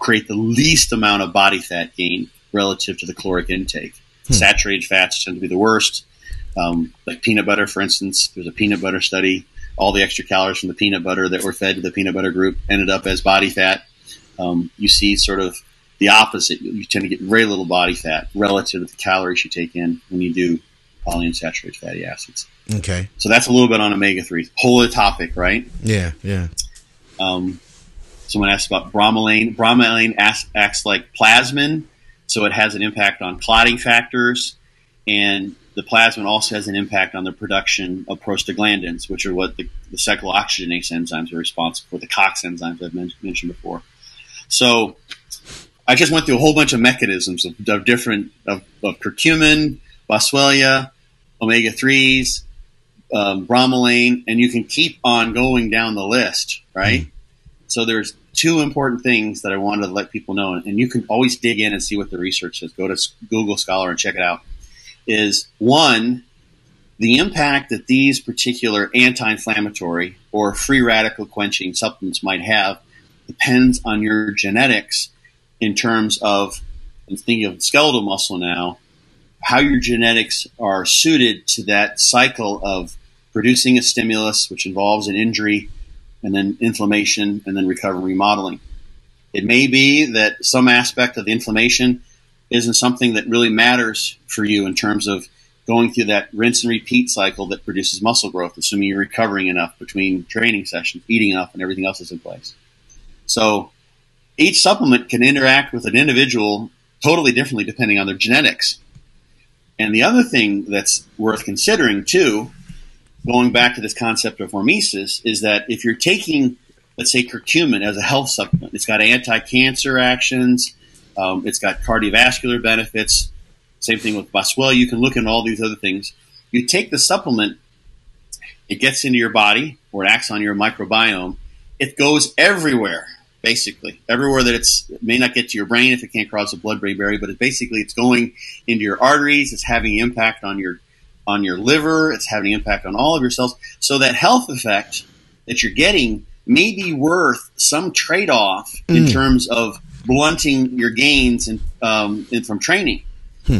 create the least amount of body fat gain relative to the caloric intake. Saturated fats tend to be the worst. Like peanut butter, for instance, there's a peanut butter study. All the extra calories from the peanut butter that were fed to the peanut butter group ended up as body fat. You see sort of the opposite. You tend to get very little body fat relative to the calories you take in when you do polyunsaturated fatty acids. Okay. So that's a little bit on omega-3s. Whole topic, right? Yeah, yeah. Someone asked about bromelain. Bromelain acts like plasmin, so it has an impact on clotting factors, and the plasmin also has an impact on the production of prostaglandins, which are what the cyclooxygenase enzymes are responsible for, the COX enzymes I've mentioned before. So I just went through a whole bunch of mechanisms of curcumin, Boswellia, omega-3s, bromelain, and you can keep on going down the list, right? So there's two important things that I wanted to let people know, and you can always dig in and see what the research is. Go to Google Scholar and check it out. Is one, the impact that these particular anti-inflammatory or free radical quenching supplements might have depends on your genetics. In terms of, I'm thinking of skeletal muscle now, how your genetics are suited to that cycle of producing a stimulus, which involves an injury, and then inflammation, and then recovery remodeling. It may be that some aspect of the inflammation isn't something that really matters for you in terms of going through that rinse and repeat cycle that produces muscle growth, assuming you're recovering enough between training sessions, eating enough, and everything else is in place. So each supplement can interact with an individual totally differently depending on their genetics. And the other thing that's worth considering too, going back to this concept of hormesis, is that if you're taking let's say curcumin as a health supplement. It's got anti-cancer actions. It's got cardiovascular benefits. Same thing with Boswellia. You can look at all these other things. You take the supplement, it gets into your body or it acts on your microbiome. It goes everywhere, basically. Everywhere that it may not get to your brain if it can't cross the blood-brain barrier, but it's going into your arteries. It's having impact on your liver. It's having impact on all of your cells. So that health effect that you're getting may be worth some trade-off in terms of blunting your gains and from training.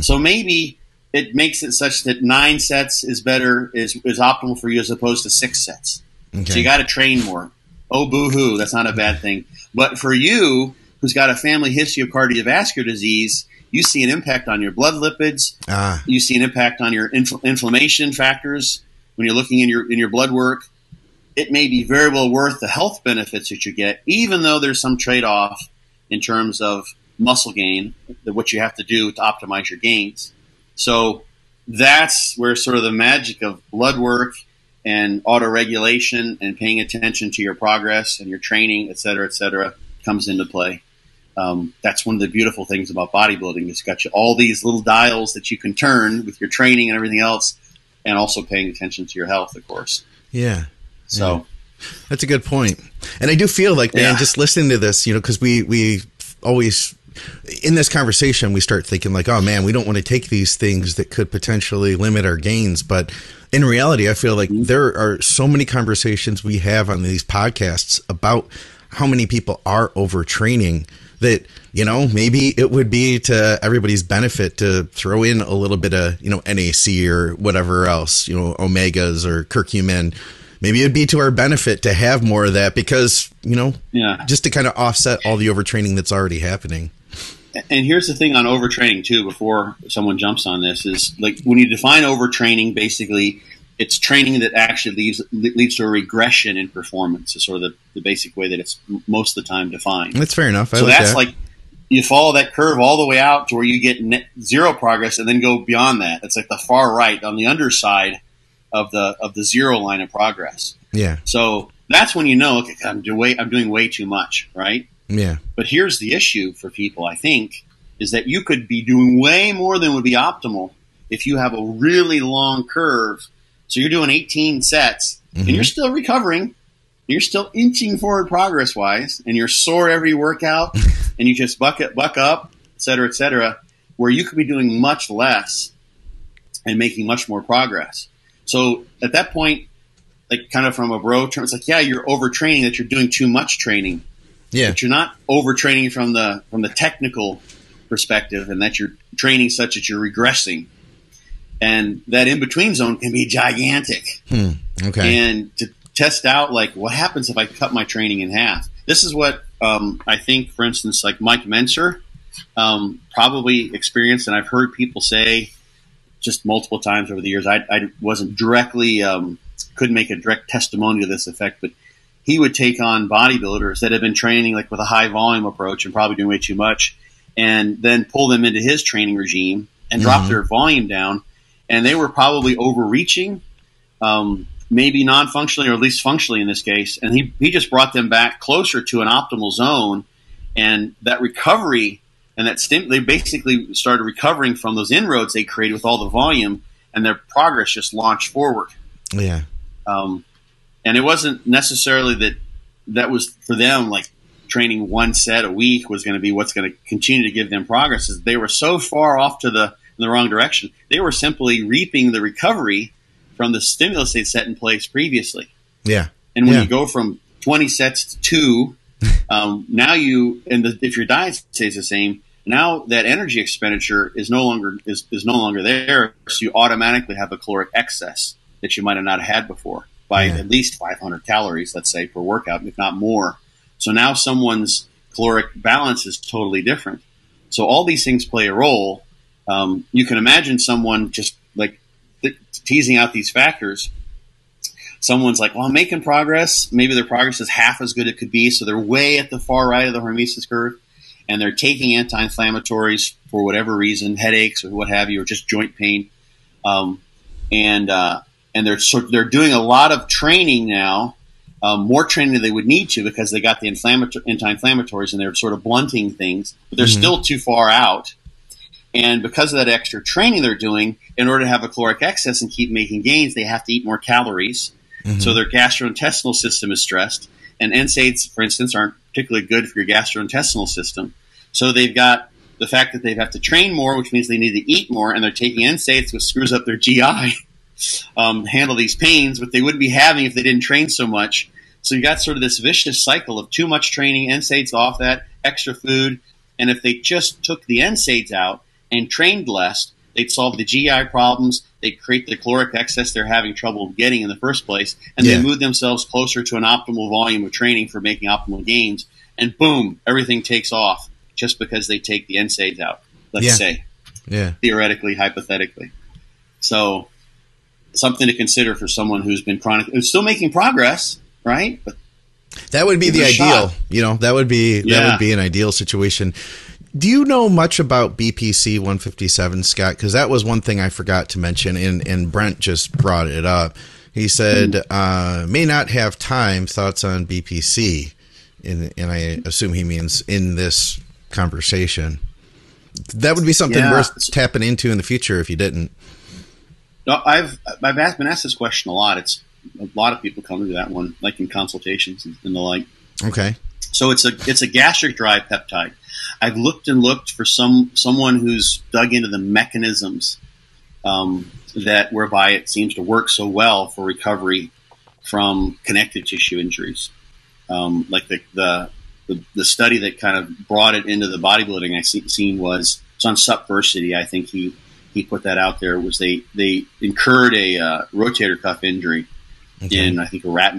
So maybe it makes it such that 9 sets is better, is optimal for you as opposed to 6 sets. Okay. So you got to train more. Oh, boo-hoo, that's not a bad thing. But for you, who's got a family history of cardiovascular disease, you see an impact on your blood lipids. You see an impact on your inflammation factors when you're looking in your blood work. It may be very well worth the health benefits that you get, even though there's some trade-off in terms of muscle gain, what you have to do to optimize your gains. So that's where sort of the magic of blood work and auto-regulation and paying attention to your progress and your training, et cetera, comes into play. That's one of the beautiful things about bodybuilding. It's got you all these little dials that you can turn with your training and everything else, and also paying attention to your health, of course. Yeah. So that's a good point. And I do feel like, man, just listening to this, you know, because we always in this conversation, we start thinking like, oh, man, we don't want to take these things that could potentially limit our gains. But in reality, I feel like there are so many conversations we have on these podcasts about how many people are overtraining that, you know, maybe it would be to everybody's benefit to throw in a little bit of, you know, NAC or whatever else, you know, omegas or curcumin. Maybe it'd be to our benefit to have more of that because, you know, just to kind of offset all the overtraining that's already happening. And here's the thing on overtraining, too, before someone jumps on this, is like when you define overtraining, basically it's training that actually leads to a regression in performance is sort of the basic way that it's most of the time defined. That's fair enough. So that's like you follow that curve all the way out to where you get zero progress and then go beyond that. It's like the far right on the underside of the zero line of progress. Yeah. So that's when you know, okay, I'm doing way too much, right? Yeah. But here's the issue for people, I think, is that you could be doing way more than would be optimal if you have a really long curve. So you're doing 18 sets and you're still recovering. You're still inching forward progress wise and you're sore every workout and you just buck up, et cetera, where you could be doing much less and making much more progress. So at that point, like kind of from a bro term, it's like, yeah, you're overtraining, that you're doing too much training. Yeah. But you're not overtraining from the technical perspective, and that you're training such that you're regressing. And that in-between zone can be gigantic. Okay. And to test out, like, what happens if I cut my training in half? This is what I think, for instance, like Mike Menser probably experienced, and I've heard people say just multiple times over the years. I wasn't directly couldn't make a direct testimony to this effect, but he would take on bodybuilders that had been training like with a high volume approach and probably doing way too much, and then pull them into his training regime and drop their volume down, and they were probably overreaching, maybe non-functionally or at least functionally in this case, and he just brought them back closer to an optimal zone, and that recovery and that they basically started recovering from those inroads they created with all the volume, and their progress just launched forward. Yeah. And it wasn't necessarily that was for them, like training 1 set a week was going to be what's going to continue to give them progress. Is they were so far off to in the wrong direction. They were simply reaping the recovery from the stimulus they set in place previously. Yeah. And when you go from 20 sets to 2, now if your diet stays the same, now that energy expenditure is no longer there. So you automatically have a caloric excess that you might have not had before by at least 500 calories, let's say, per workout, if not more. So now someone's caloric balance is totally different. So all these things play a role. You can imagine someone just like teasing out these factors. Someone's like, well, I'm making progress. Maybe their progress is half as good as it could be. So they're way at the far right of the hormesis curve, and they're taking anti-inflammatories for whatever reason, headaches or what have you, or just joint pain. And they're doing a lot of training now more training than they would need to because they got the anti-inflammatories and they're sort of blunting things, but they're still too far out. And because of that extra training they're doing, in order to have a caloric excess and keep making gains, they have to eat more calories. So their gastrointestinal system is stressed. And NSAIDs, for instance, aren't particularly good for your gastrointestinal system. So they've got the fact that they have to train more, which means they need to eat more, and they're taking NSAIDs, which screws up their GI, handle these pains, which they wouldn't be having if they didn't train so much. So you got sort of this vicious cycle of too much training, NSAIDs off that, extra food. And if they just took the NSAIDs out and trained less, they'd solve the GI problems, they'd create the caloric excess they're having trouble getting in the first place, and they move themselves closer to an optimal volume of training for making optimal gains. And boom, everything takes off just because they take the NSAIDs out, let's say, theoretically, hypothetically. So something to consider for someone who's been chronic. It's still making progress, right? But that would be the ideal. Shot. You know, that would be that would be an ideal situation. Do you know much about BPC-157, Scott? Because that was one thing I forgot to mention, and Brent just brought it up. He said, may not have time, thoughts on BPC, and I assume he means in this conversation. That would be something worth tapping into in the future if you didn't. No, I've been asked this question a lot. It's a lot of people come to that one, like in consultations and the like. Okay. So it's a gastric dry peptide. I've looked and looked for someone who's dug into the mechanisms that whereby it seems to work so well for recovery from connective tissue injuries. Like the study that kind of brought it into the bodybuilding I seen was it's on Supversity. I think he put that out there. Was they incurred a rotator cuff injury in I think a rodent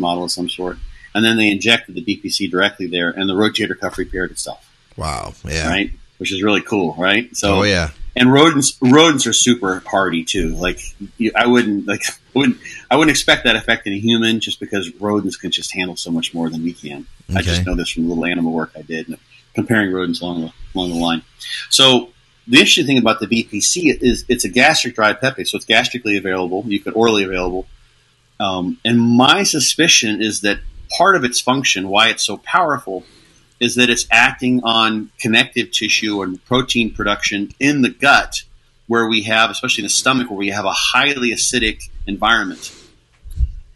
model of some sort. And then they injected the BPC directly there, and the rotator cuff repaired itself. Wow! Yeah, right, which is really cool, right? So, and rodents are super hardy too. Like, I wouldn't expect that effect in a human, just because rodents can just handle so much more than we can. Okay. I just know this from the little animal work I did, and comparing rodents along the line. So, the interesting thing about the BPC is it's a gastric dry peptide, so it's gastrically available. You could orally available, and my suspicion is that part of its function, why it's so powerful, is that it's acting on connective tissue and protein production in the gut where we have, especially in the stomach, where we have a highly acidic environment.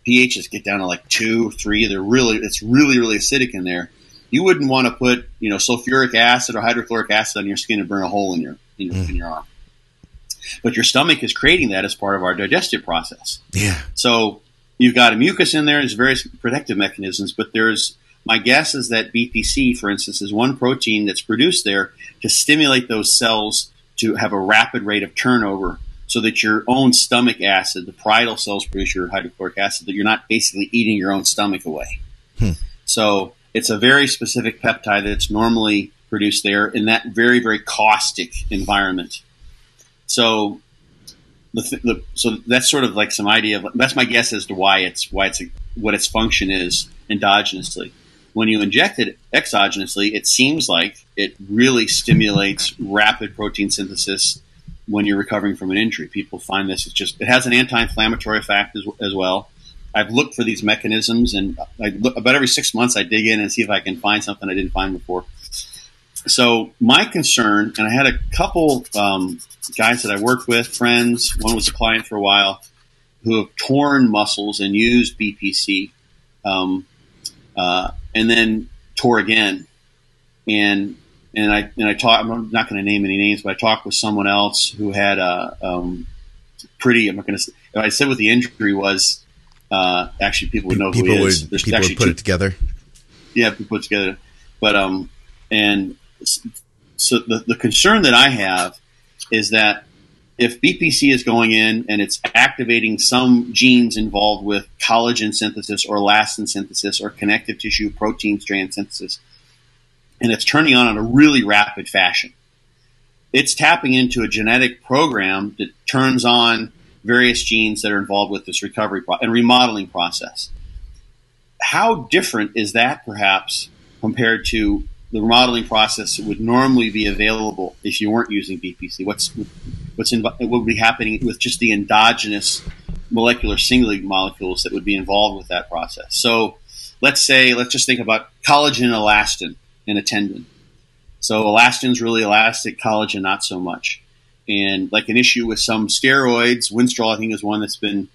pHs get down to like 2, 3. It's really, really acidic in there. You wouldn't want to put, sulfuric acid or hydrochloric acid on your skin and burn a hole in your arm. But your stomach is creating that as part of our digestive process. Yeah. So you've got a mucus in there. There's various protective mechanisms, but my guess is that BPC, for instance, is one protein that's produced there to stimulate those cells to have a rapid rate of turnover so that your own stomach acid, the parietal cells produce your hydrochloric acid, that you're not basically eating your own stomach away. So it's a very specific peptide that's normally produced there in that very, very caustic environment. So so that's sort of like some idea of, that's my guess as to what its function is endogenously. When you inject it exogenously, it seems like it really stimulates rapid protein synthesis when you're recovering from an injury. People find this. It has an anti-inflammatory effect as well. I've looked for these mechanisms, and about every 6 months I dig in and see if I can find something I didn't find before. So my concern, and I had a couple guys that I worked with, friends, one was a client for a while, who have torn muscles and used BPC and then tore again. And I talked, I'm not going to name any names, but I talked with someone else who had I'm not going to say, if I said what the injury was, actually people would know who it is. People would put it together. Yeah, people put it together. But, and so the concern that I have is that if BPC is going in and it's activating some genes involved with collagen synthesis or elastin synthesis or connective tissue protein strand synthesis, and it's turning on in a really rapid fashion, it's tapping into a genetic program that turns on various genes that are involved with this recovery and remodeling process. How different is that perhaps compared to the remodeling process that would normally be available if you weren't using BPC? What would be happening with just the endogenous molecular singling molecules that would be involved with that process. So let's just think about collagen and elastin in a tendon. So elastin's really elastic, collagen not so much. And like an issue with some steroids, Winstrol I think is one that's been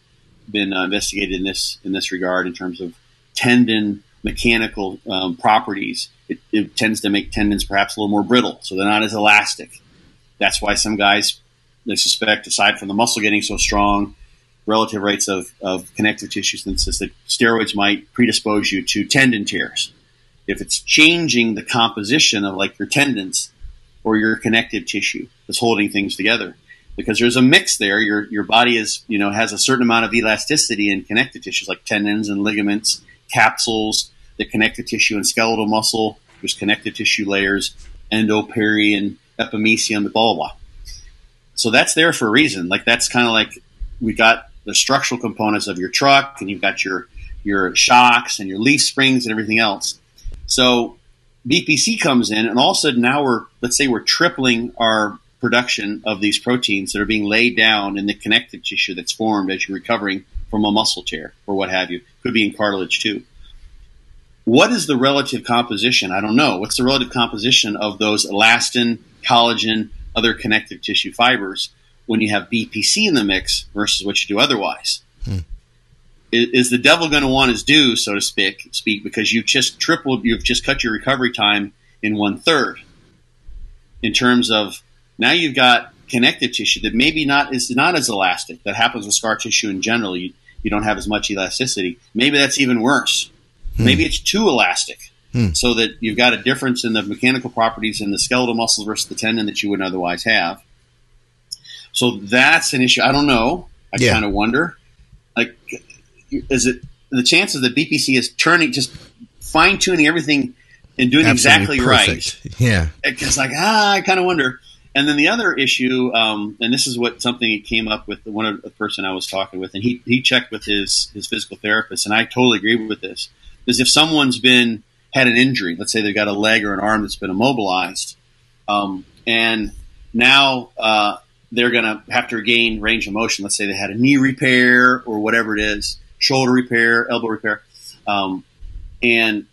investigated in this regard in terms of tendon mechanical properties. It tends to make tendons perhaps a little more brittle, so they're not as elastic. That's why some guys, they suspect, aside from the muscle getting so strong, relative rates of connective tissue synthesis, that steroids might predispose you to tendon tears. If it's changing the composition of like your tendons or your connective tissue that's holding things together, because there's a mix there. Your body is, you know, has a certain amount of elasticity in connective tissues like tendons and ligaments, capsules, the connective tissue and skeletal muscle. There's connective tissue layers, endoperion, epimysium, blah, blah, blah. So that's there for a reason. Like that's kind of like we got the structural components of your truck, and you've got your shocks and your leaf springs and everything else. So BPC comes in, and all of a sudden now let's say we're tripling our production of these proteins that are being laid down in the connective tissue that's formed as you're recovering from a muscle tear or what have you. Could be in cartilage too. What is the relative composition? I don't know. What's the relative composition of those elastin, collagen, other connective tissue fibers when you have BPC in the mix versus what you do otherwise? Is the devil going to want his due, so to speak, because you've just cut your recovery time in 1/3 in terms of now you've got connective tissue that maybe is not as elastic. That happens with scar tissue in general. You don't have as much elasticity. Maybe that's even worse. Maybe it's too elastic so that you've got a difference in the mechanical properties in the skeletal muscle versus the tendon that you wouldn't otherwise have. So that's an issue. I don't know. I kind of wonder. Like, is it the chances that BPC is fine-tuning everything and doing absolutely exactly perfect. Right? Yeah. It's like, I kind of wonder. And then the other issue, and this is something that came up with the person I was talking with, and he checked with his physical therapist, and I totally agree with this, is if someone's had an injury, let's say they've got a leg or an arm that's been immobilized, and now they're going to have to regain range of motion. Let's say they had a knee repair or whatever it is, shoulder repair, elbow repair, and you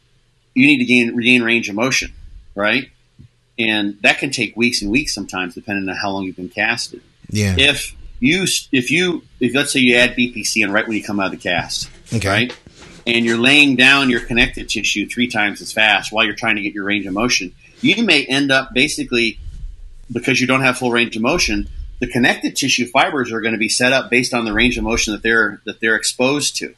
need to regain range of motion, right? And that can take weeks and weeks sometimes, depending on how long you've been casted. Yeah. If let's say you add BPC in right when you come out of the cast, okay. Right? And you're laying down your connective tissue 3 times as fast while you're trying to get your range of motion, you may end up basically, because you don't have full range of motion, the connective tissue fibers are going to be set up based on the range of motion that they're exposed to.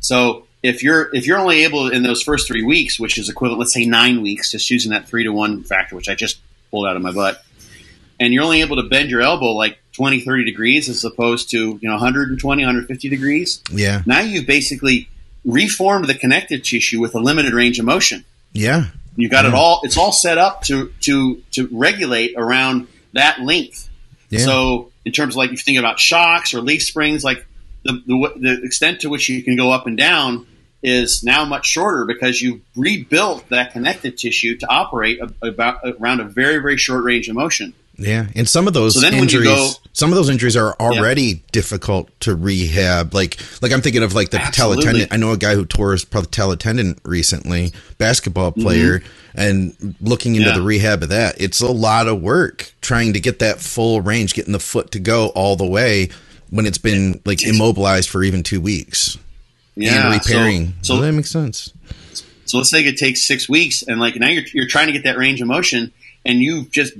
So if you're only able in those first 3 weeks, which is equivalent, let's say 9 weeks, just using that 3-to-1 factor, which I just pulled out of my butt, and you're only able to bend your elbow like 20, 30 degrees as opposed to 120, 150 degrees. Yeah. Now you've basically reformed the connective tissue with a limited range of motion. Yeah. You've got it all. It's all set up to regulate around that length. Yeah. So in terms of like you think about shocks or leaf springs, like the extent to which you can go up and down is now much shorter because you've rebuilt that connective tissue to operate around a very, very short range of motion. Yeah, and some of those injuries are already difficult to rehab. Like I'm thinking of like the teletendon. I know a guy who tore his teletendon recently, basketball player, and looking into the rehab of that, it's a lot of work trying to get that full range, getting the foot to go all the way when it's been like immobilized for even 2 weeks. Yeah, and repairing. So that makes sense. So let's say it takes 6 weeks, and like now you're trying to get that range of motion, and you've just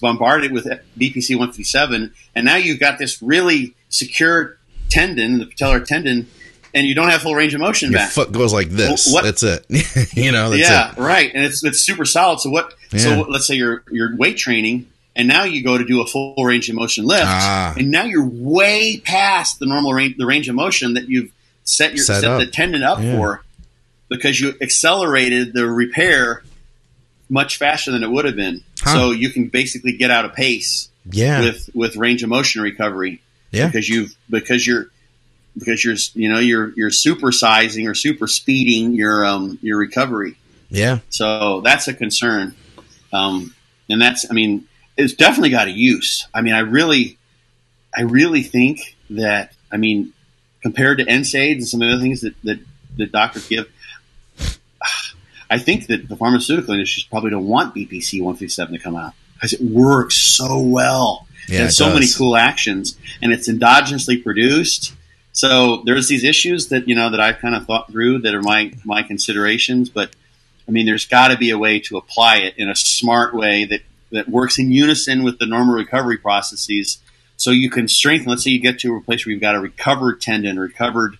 bombarded it with BPC-157, and now you've got this really secure tendon, the patellar tendon, and you don't have full range of motion back. Your foot goes like this. Well, that's it. That's it. Yeah, right. And it's super solid. So So let's say you're weight training, and now you go to do a full range of motion lift, and now you're way past the normal range of motion that you've set the tendon up for, because you accelerated the repair much faster than it would have been. So you can basically get out of pace with range of motion recovery because you're supersizing or super speeding your recovery. Yeah. So that's a concern. And that's, I mean, it's definitely got a use. I mean, I really, I really think that, I mean, compared to NSAIDs and some of the other things that the doctors give, I think that the pharmaceutical industry probably don't want BPC-157 to come out because it works so well. Yeah, it has so many cool actions, and it's endogenously produced. So there's these issues that, you know, that I've kind of thought through that are my considerations. But, I mean, there's got to be a way to apply it in a smart way that works in unison with the normal recovery processes. So you can strengthen. Let's say you get to a place where you've got a recovered tendon, recovered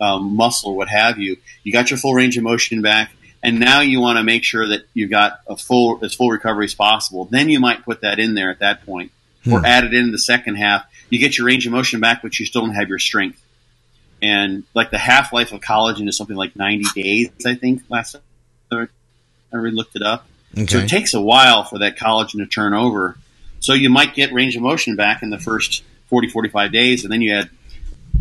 muscle, what have you. You got your full range of motion back, and now you want to make sure that you've got as full recovery as possible. Then you might put that in there at that point, or add it in the second half. You get your range of motion back, but you still don't have your strength. And like the half-life of collagen is something like 90 days, I think, last time I looked it up. Okay. So it takes a while for that collagen to turn over. So you might get range of motion back in the first 40, 45 days, and then you add,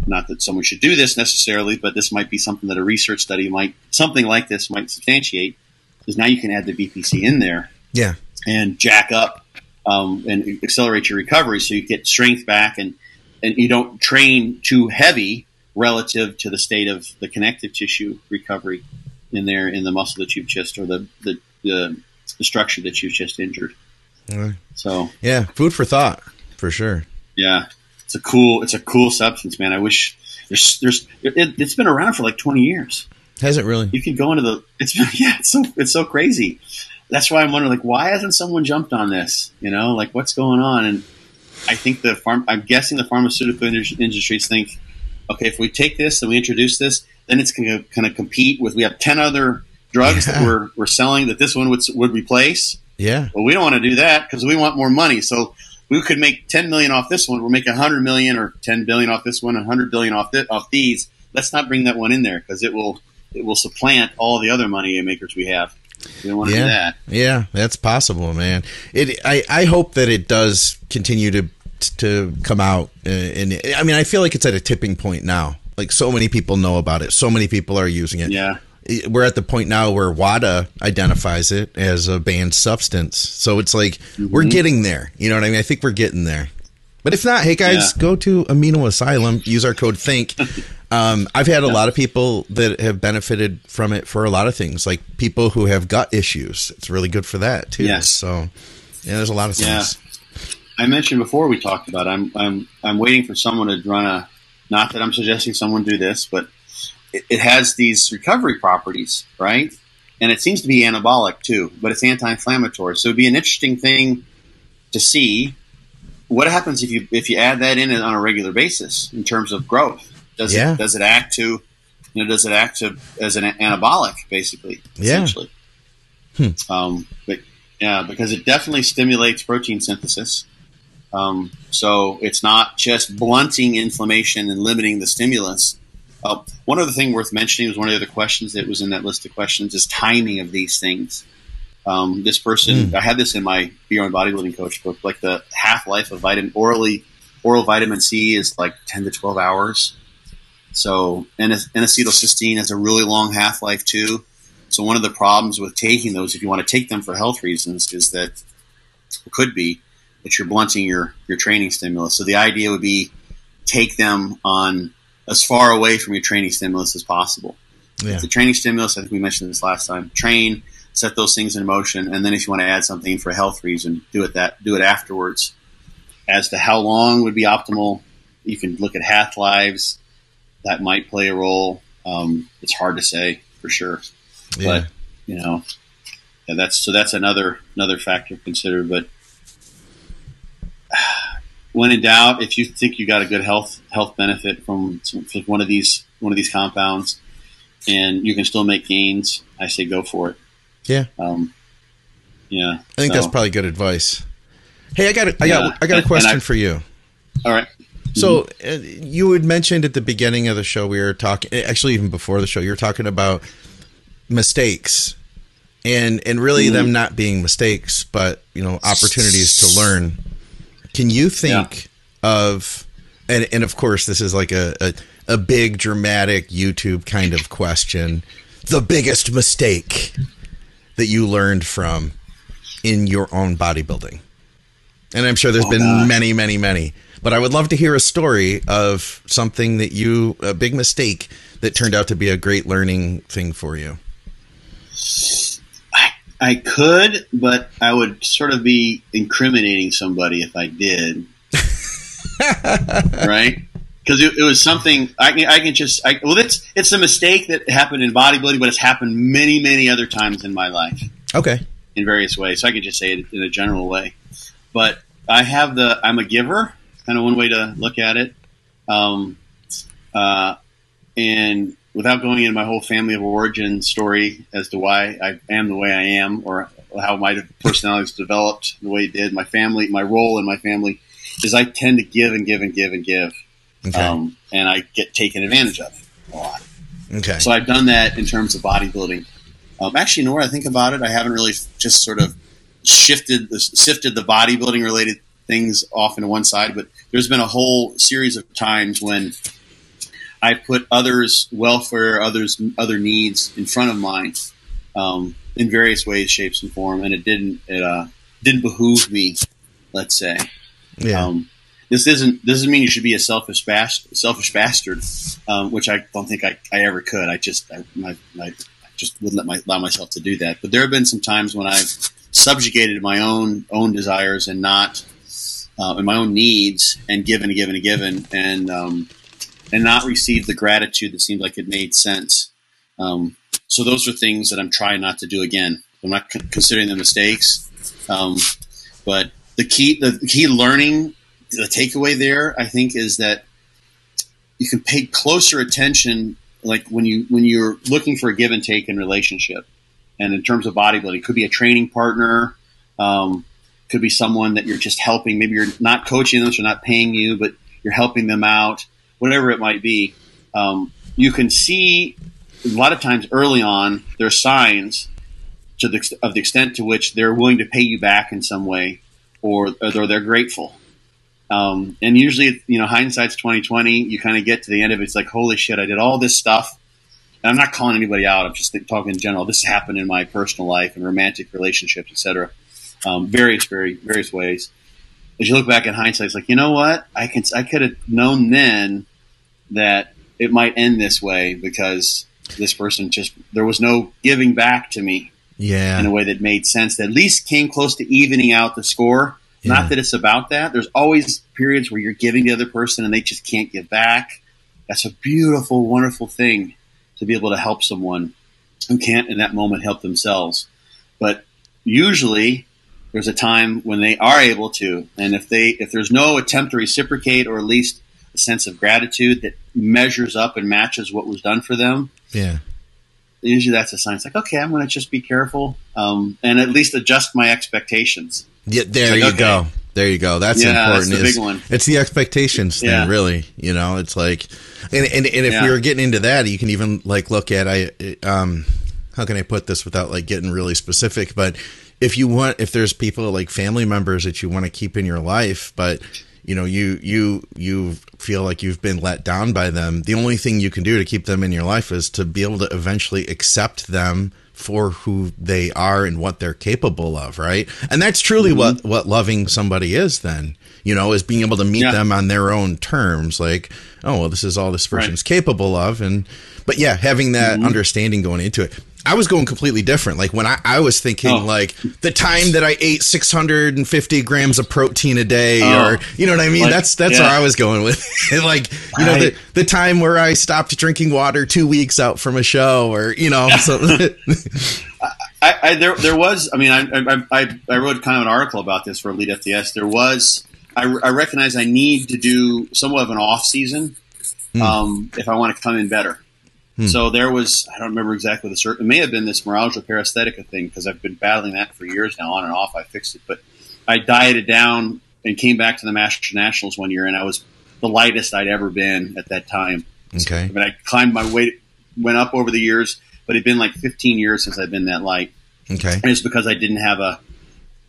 not that someone should do this necessarily, but this might be something that a research study might substantiate, because now you can add the BPC in there, yeah, and jack up and accelerate your recovery so you get strength back and you don't train too heavy relative to the state of the connective tissue recovery in there, in the muscle that you've just, or the structure that you've just injured. Right. So yeah, food for thought for sure. Yeah, it's a cool substance, man. I wish it's been around for like 20 years. Has it really? You can go into it's so crazy. That's why I'm wondering, like, why hasn't someone jumped on this? You know, like, what's going on? And I think I'm guessing the pharmaceutical industries think, okay, if we take this and we introduce this, then it's going to kind of compete with, we have 10 other drugs that we're selling that this one would replace. Yeah. Well, we don't want to do that because we want more money. So we could make $10 million off this one. We'll make $100 million or $10 billion off this one, $100 billion off these. Let's not bring that one in there because it will supplant all the other money makers we have. We don't want to do that. Yeah, that's possible, man. I hope that it does continue to come out, and I mean, I feel like it's at a tipping point now. Like, so many people know about it, so many people are using it. Yeah, we're at the point now where WADA identifies it as a banned substance, so it's like we're getting there. You know what I mean? I think we're getting there. But if not, hey guys, go to Amino Asylum, use our code THINK. I've had a lot of people that have benefited from it for a lot of things, like people who have gut issues. It's really good for that too. Yeah. So yeah, there's a lot of things. I mentioned before we talked about it, I'm waiting for someone to run a, not that I'm suggesting someone do this, but it has these recovery properties, right? And it seems to be anabolic too, but it's anti-inflammatory. So it'd be an interesting thing to see what happens if you add that in on a regular basis in terms of growth. Does it act as an anabolic, basically? Yeah. Essentially. But yeah, because it definitely stimulates protein synthesis. So it's not just blunting inflammation and limiting the stimulus. One other thing worth mentioning was one of the other questions that was in that list of questions is timing of these things. This person, I had this in my Be Your Own Bodybuilding Coach book, like the half-life of oral vitamin C is like 10 to 12 hours. So, and N-acetylcysteine has a really long half-life too. So one of the problems with taking those, if you want to take them for health reasons, is that it could be that you're blunting your training stimulus. So the idea would be take them on as far away from your training stimulus as possible. Yeah. The training stimulus, I think we mentioned this last time, train, set those things in motion, and then if you want to add something for a health reason, do it afterwards. As to how long would be optimal, you can look at half-lives. That might play a role. It's hard to say for sure. Yeah. But, you know, yeah, that's another factor to consider. But when in doubt, if you think you got a good health benefit from one of these compounds, and you can still make gains, I say go for it. Yeah. Yeah. I think that's probably good advice. Hey, I got a question for you. All right. So you had mentioned at the beginning of the show, we were talking, actually even before the show, you were talking about mistakes and really them not being mistakes, but, you know, opportunities to learn. Can you think of, and of course, this is like a big dramatic YouTube kind of question, the biggest mistake that you learned from in your own bodybuilding? And I'm sure there's been many, many, many. But I would love to hear a story of something that you, a big mistake that turned out to be a great learning thing for you. I could, but I would sort of be incriminating somebody if I did. Right? Because it was something it's a mistake that happened in bodybuilding, but it's happened many, many other times in my life. Okay. In various ways. So I could just say it in a general way. But I'm a giver, kind of one way to look at it. And without going into my whole family of origin story as to why I am the way I am or how my personality has developed the way it did, my role in my family is I tend to give and give and give and give. Okay. And I get taken advantage of it a lot. Okay. So I've done that in terms of bodybuilding. Actually, now that I think about it, I haven't really just sort of sifted the bodybuilding related things off into one side, but there's been a whole series of times when I put others' welfare, other needs in front of mine, in various ways, shapes, and form, and it didn't behoove me, let's say. Yeah. This doesn't mean you should be a selfish bastard, which I don't think I ever could. I just wouldn't allow myself to do that. But there have been some times when I've subjugated my own desires and not and my own needs and given and given and given and not received the gratitude that seemed like it made sense. So those are things that I'm trying not to do again. I'm not considering the mistakes, but the key learning, the takeaway there, I think, is that you can pay closer attention, like when you're looking for a give and take in relationship, and in terms of bodybuilding, it could be a training partner, could be someone that you're just helping. Maybe you're not coaching them, so they're not paying you, but you're helping them out. Whatever it might be, you can see a lot of times early on there are signs of the extent to which they're willing to pay you back in some way, or they're grateful. And usually, hindsight's 20/20. You kind of get to the end of it, it's like, holy shit, I did all this stuff. And I'm not calling anybody out. I'm just talking in general. This happened in my personal life and romantic relationships, etc. Various ways. As you look back in hindsight, it's like, you know what? I could have known then that it might end this way because this person there was no giving back to me in a way that made sense, that at least came close to evening out the score. Yeah. Not that it's about that. There's always periods where you're giving the other person and they just can't give back. That's a beautiful, wonderful thing to be able to help someone who can't in that moment help themselves. But usually there's a time when they are able to, and if there's no attempt to reciprocate or at least a sense of gratitude that measures up and matches what was done for them, yeah, usually that's a sign. It's like, okay, I'm going to just be careful and at least adjust my expectations. Yeah, there you go. There you go. That's important. That's the big one. It's the expectations thing, really. It's like, and if you're getting into that, you can even like look at how can I put this without like getting really specific? But if there's people like family members that you want to keep in your life, but you feel like you've been let down by them, the only thing you can do to keep them in your life is to be able to eventually accept them for who they are and what they're capable of, right? And that's truly what loving somebody is then, is being able to meet them on their own terms, like, oh, well, this is all this person's capable of. But having that understanding going into it. I was going completely different. Like when I was thinking like the time that I ate 650 grams of protein a day, or you know what I mean? Like, that's where I was going with it. Like, the time where I stopped drinking water 2 weeks out from a show, or, something. I wrote kind of an article about this for Elite FTS. I recognize I need to do somewhat of an off season. If I want to come in better. So there was, I don't remember exactly the it may have been this neuralgia paresthetica thing, because I've been battling that for years now, on and off. I fixed it, but I dieted down and came back to the Masters Nationals one year, and I was the lightest I'd ever been at that time. Okay. But I climbed my weight, went up over the years, but it'd been like 15 years since I'd been that light. Okay. And it's because I didn't have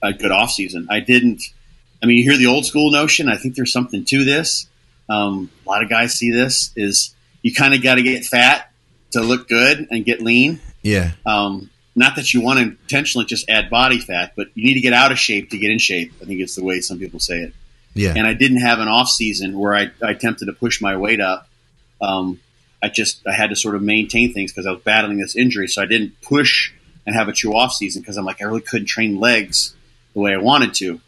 a good off season. You hear the old school notion. I think there's something to this. A lot of guys see this is you kind of got to get fat to look good and get lean. Yeah. Not that you want to intentionally just add body fat, but you need to get out of shape to get in shape. I think it's the way some people say it. Yeah. And I didn't have an off season where I attempted to push my weight up. I had to sort of maintain things because I was battling this injury. So I didn't push and have a true off season because I'm like, I really couldn't train legs the way I wanted to.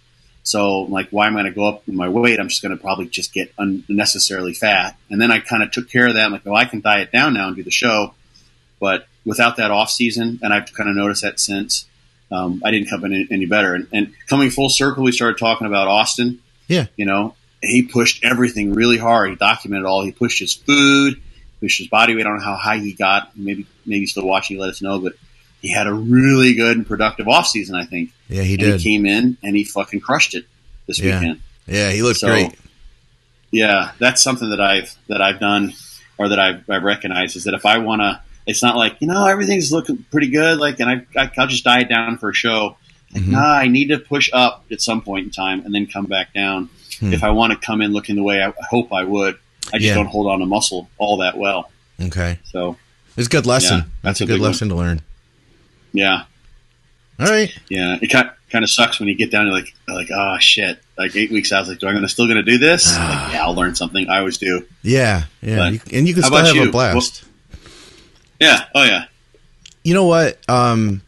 So I'm like, why am I going to go up in my weight? I'm just going to probably just get unnecessarily fat. And then I kind of took care of that. I'm like, well, I can diet down now and do the show. But without that off season, and I've kind of noticed that since, I didn't come in any better. And coming full circle, we started talking about Austin. Yeah. You know, he pushed everything really hard. He documented all. He pushed his food, pushed his body weight. I don't know how high he got. Maybe he's still watching. Let us know. But he had a really good and productive offseason, I think. Yeah, he did. He came in and he fucking crushed it this weekend. Yeah, he looked great. Yeah, that's something that I've done, or that I've recognized, is that if I want to, it's not like, you know, everything's looking pretty good, like, and I'll just diet down for a show. Like, nah, I need to push up at some point in time and then come back down if I want to come in looking the way I hope I would. I just don't hold on to muscle all that well. Okay, so it's a good lesson. Yeah, that's a good lesson to learn. Yeah. All right. Yeah, it kind of sucks when you get down. You're like, oh shit! Like 8 weeks out, I was like, do I'm still going to do this? Like, yeah, I'll learn something. I always do. Yeah, yeah. But, and you can still have a blast. Well, yeah. Oh yeah. You know what? The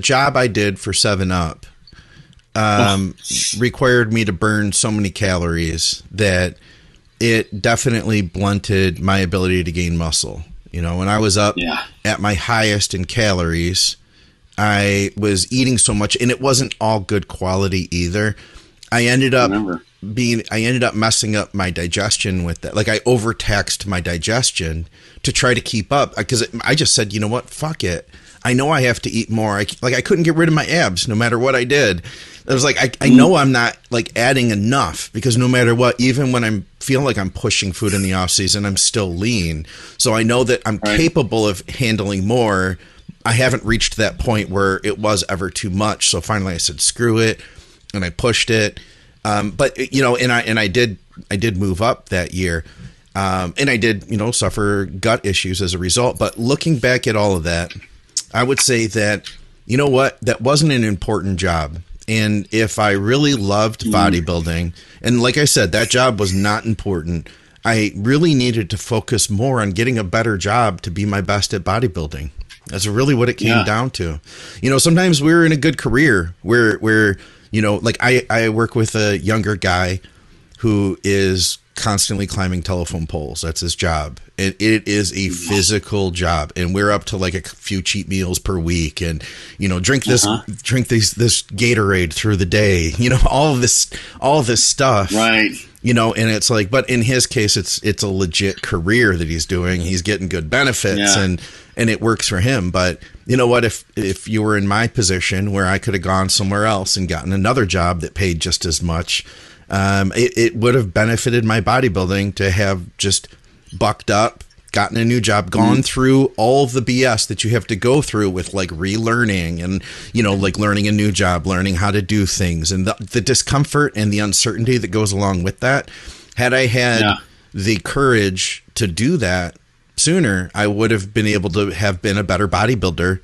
job I did for 7-Up required me to burn so many calories that it definitely blunted my ability to gain muscle. You know, when I was up at my highest in calories, I was eating so much, and it wasn't all good quality either. I ended up messing up my digestion with that. Like, I overtaxed my digestion to try to keep up, because I just said, you know what, fuck it. I know I have to eat more. I couldn't get rid of my abs no matter what I did. I was like, I know I'm not like adding enough, because no matter what, even when I'm feel like I'm pushing food in the off season, I'm still lean. So I know that I'm capable of handling more. I haven't reached that point where it was ever too much. So finally I said, screw it. And I pushed it. But you know, and I did move up that year. And I did, you know, suffer gut issues as a result. But looking back at all of that, I would say that, you know what, that wasn't an important job. And if I really loved bodybuilding, and like I said, that job was not important, I really needed to focus more on getting a better job to be my best at bodybuilding. That's really what it came down to. You know, sometimes we're in a good career where you know, like I work with a younger guy who is constantly climbing telephone poles. That's his job. It is a physical job, and we're up to like a few cheat meals per week, and you know, drink this Gatorade through the day, you know, all this stuff, right? You know, and it's like, but in his case, it's a legit career that he's doing. He's getting good benefits, and it works for him. But you know what, if you were in my position where I could have gone somewhere else and gotten another job that paid just as much, it would have benefited my bodybuilding to have just bucked up, gotten a new job, gone through all the BS that you have to go through with like relearning and, you know, like learning a new job, learning how to do things, and the discomfort and the uncertainty that goes along with that. Had I had the courage to do that sooner, I would have been able to have been a better bodybuilder.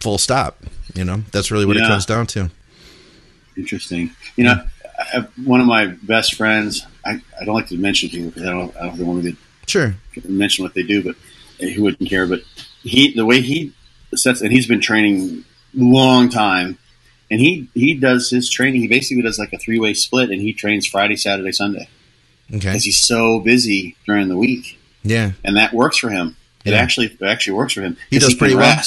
Full stop. You know, that's really what it comes down to. Interesting. You know, one of my best friends, I don't like to mention people because I don't really want to mention what they do, but he wouldn't care. But the way he sets, and he's been training a long time, and he does his training. He basically does like a 3-way split, and he trains Friday, Saturday, Sunday. Okay. Because he's so busy during the week. Yeah. And that works for him. Yeah. It actually works for him. He does pretty well.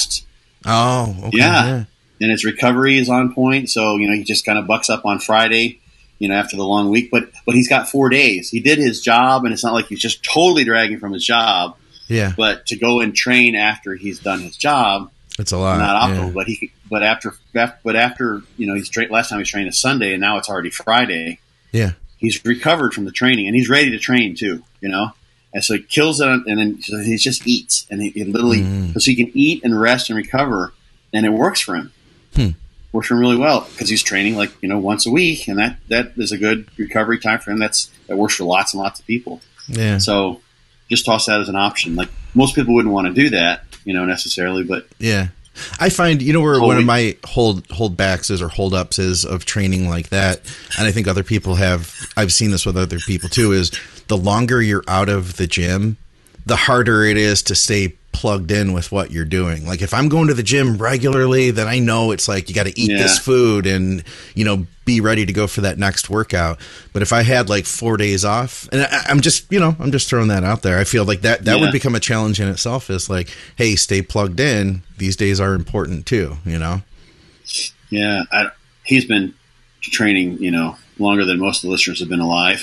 Oh, okay. Yeah. And his recovery is on point. So, you know, he just kind of bucks up on Friday, you know, after the long week, but he's got 4 days. He did his job, and it's not like he's just totally dragging from his job. Yeah. But to go and train after he's done his job, it's a lot. Not optimal, but after you know, last time he trained a Sunday, and now it's already Friday. Yeah. He's recovered from the training, and he's ready to train too. You know, and so he kills it, and then he just eats, and he literally so he can eat and rest and recover, and it works for him. Works for him really well, because he's training like, you know, once a week, and that is a good recovery time for him. That works for lots and lots of people. Yeah. So just toss that as an option. Like, most people wouldn't want to do that, you know, necessarily, but I find, you know, where one of my holdbacks is or holdups is of training like that, and I think other people have, I've seen this with other people too, is the longer you're out of the gym, the harder it is to stay plugged in with what you're doing. Like if I'm going to the gym regularly, then I know it's like you got to eat this food and, you know, be ready to go for that next workout. But if I had like 4 days off, and I'm just, you know, I'm just throwing that out there. I feel like that would become a challenge in itself, is like, hey, stay plugged in. These days are important too, you know? Yeah. He's been training, you know, longer than most of the listeners have been alive.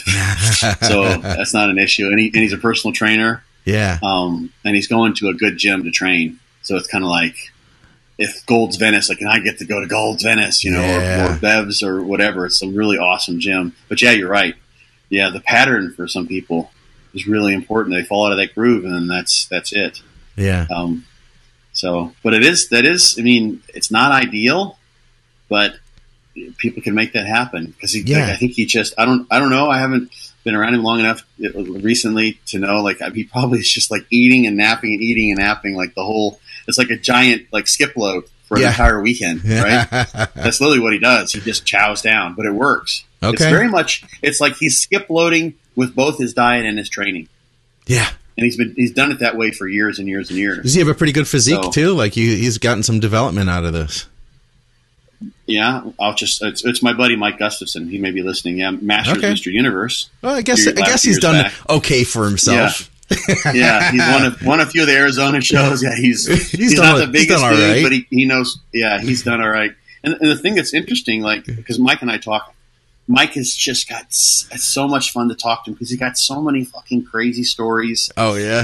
So that's not an issue. And he's a personal trainer. Yeah. And he's going to a good gym to train. So it's kind of like if Gold's Venice, like, and I get to go to Gold's Venice, you know, or Bev's or whatever. It's a really awesome gym. But yeah, you're right. Yeah. The pattern for some people is really important. They fall out of that groove and then that's it. Yeah. So, but I mean, it's not ideal, but people can make that happen. Cause I think he just, I don't know. I haven't been around him long enough recently to know, like, he probably is just like eating and napping, like the whole, it's like a giant, like skip load for an entire weekend, right? That's literally what he does. He just chows down, but it works. Okay. It's very much, it's like he's skip loading with both his diet and his training. Yeah. And he's done it that way for years and years and years. Does he have a pretty good physique too? Like he's gotten some development out of this. Yeah, it's my buddy Mike Gustafson. He may be listening. Yeah, Masters Mr. Universe. Well, I guess he's done okay for himself. Yeah, he's won a few of the Arizona shows. Yeah, he's not the biggest dude, right. But he knows. Yeah, he's done all right. And the thing that's interesting, like, because Mike and I talk. Mike has just got it's so much fun to talk to him because he got so many fucking crazy stories. Oh yeah,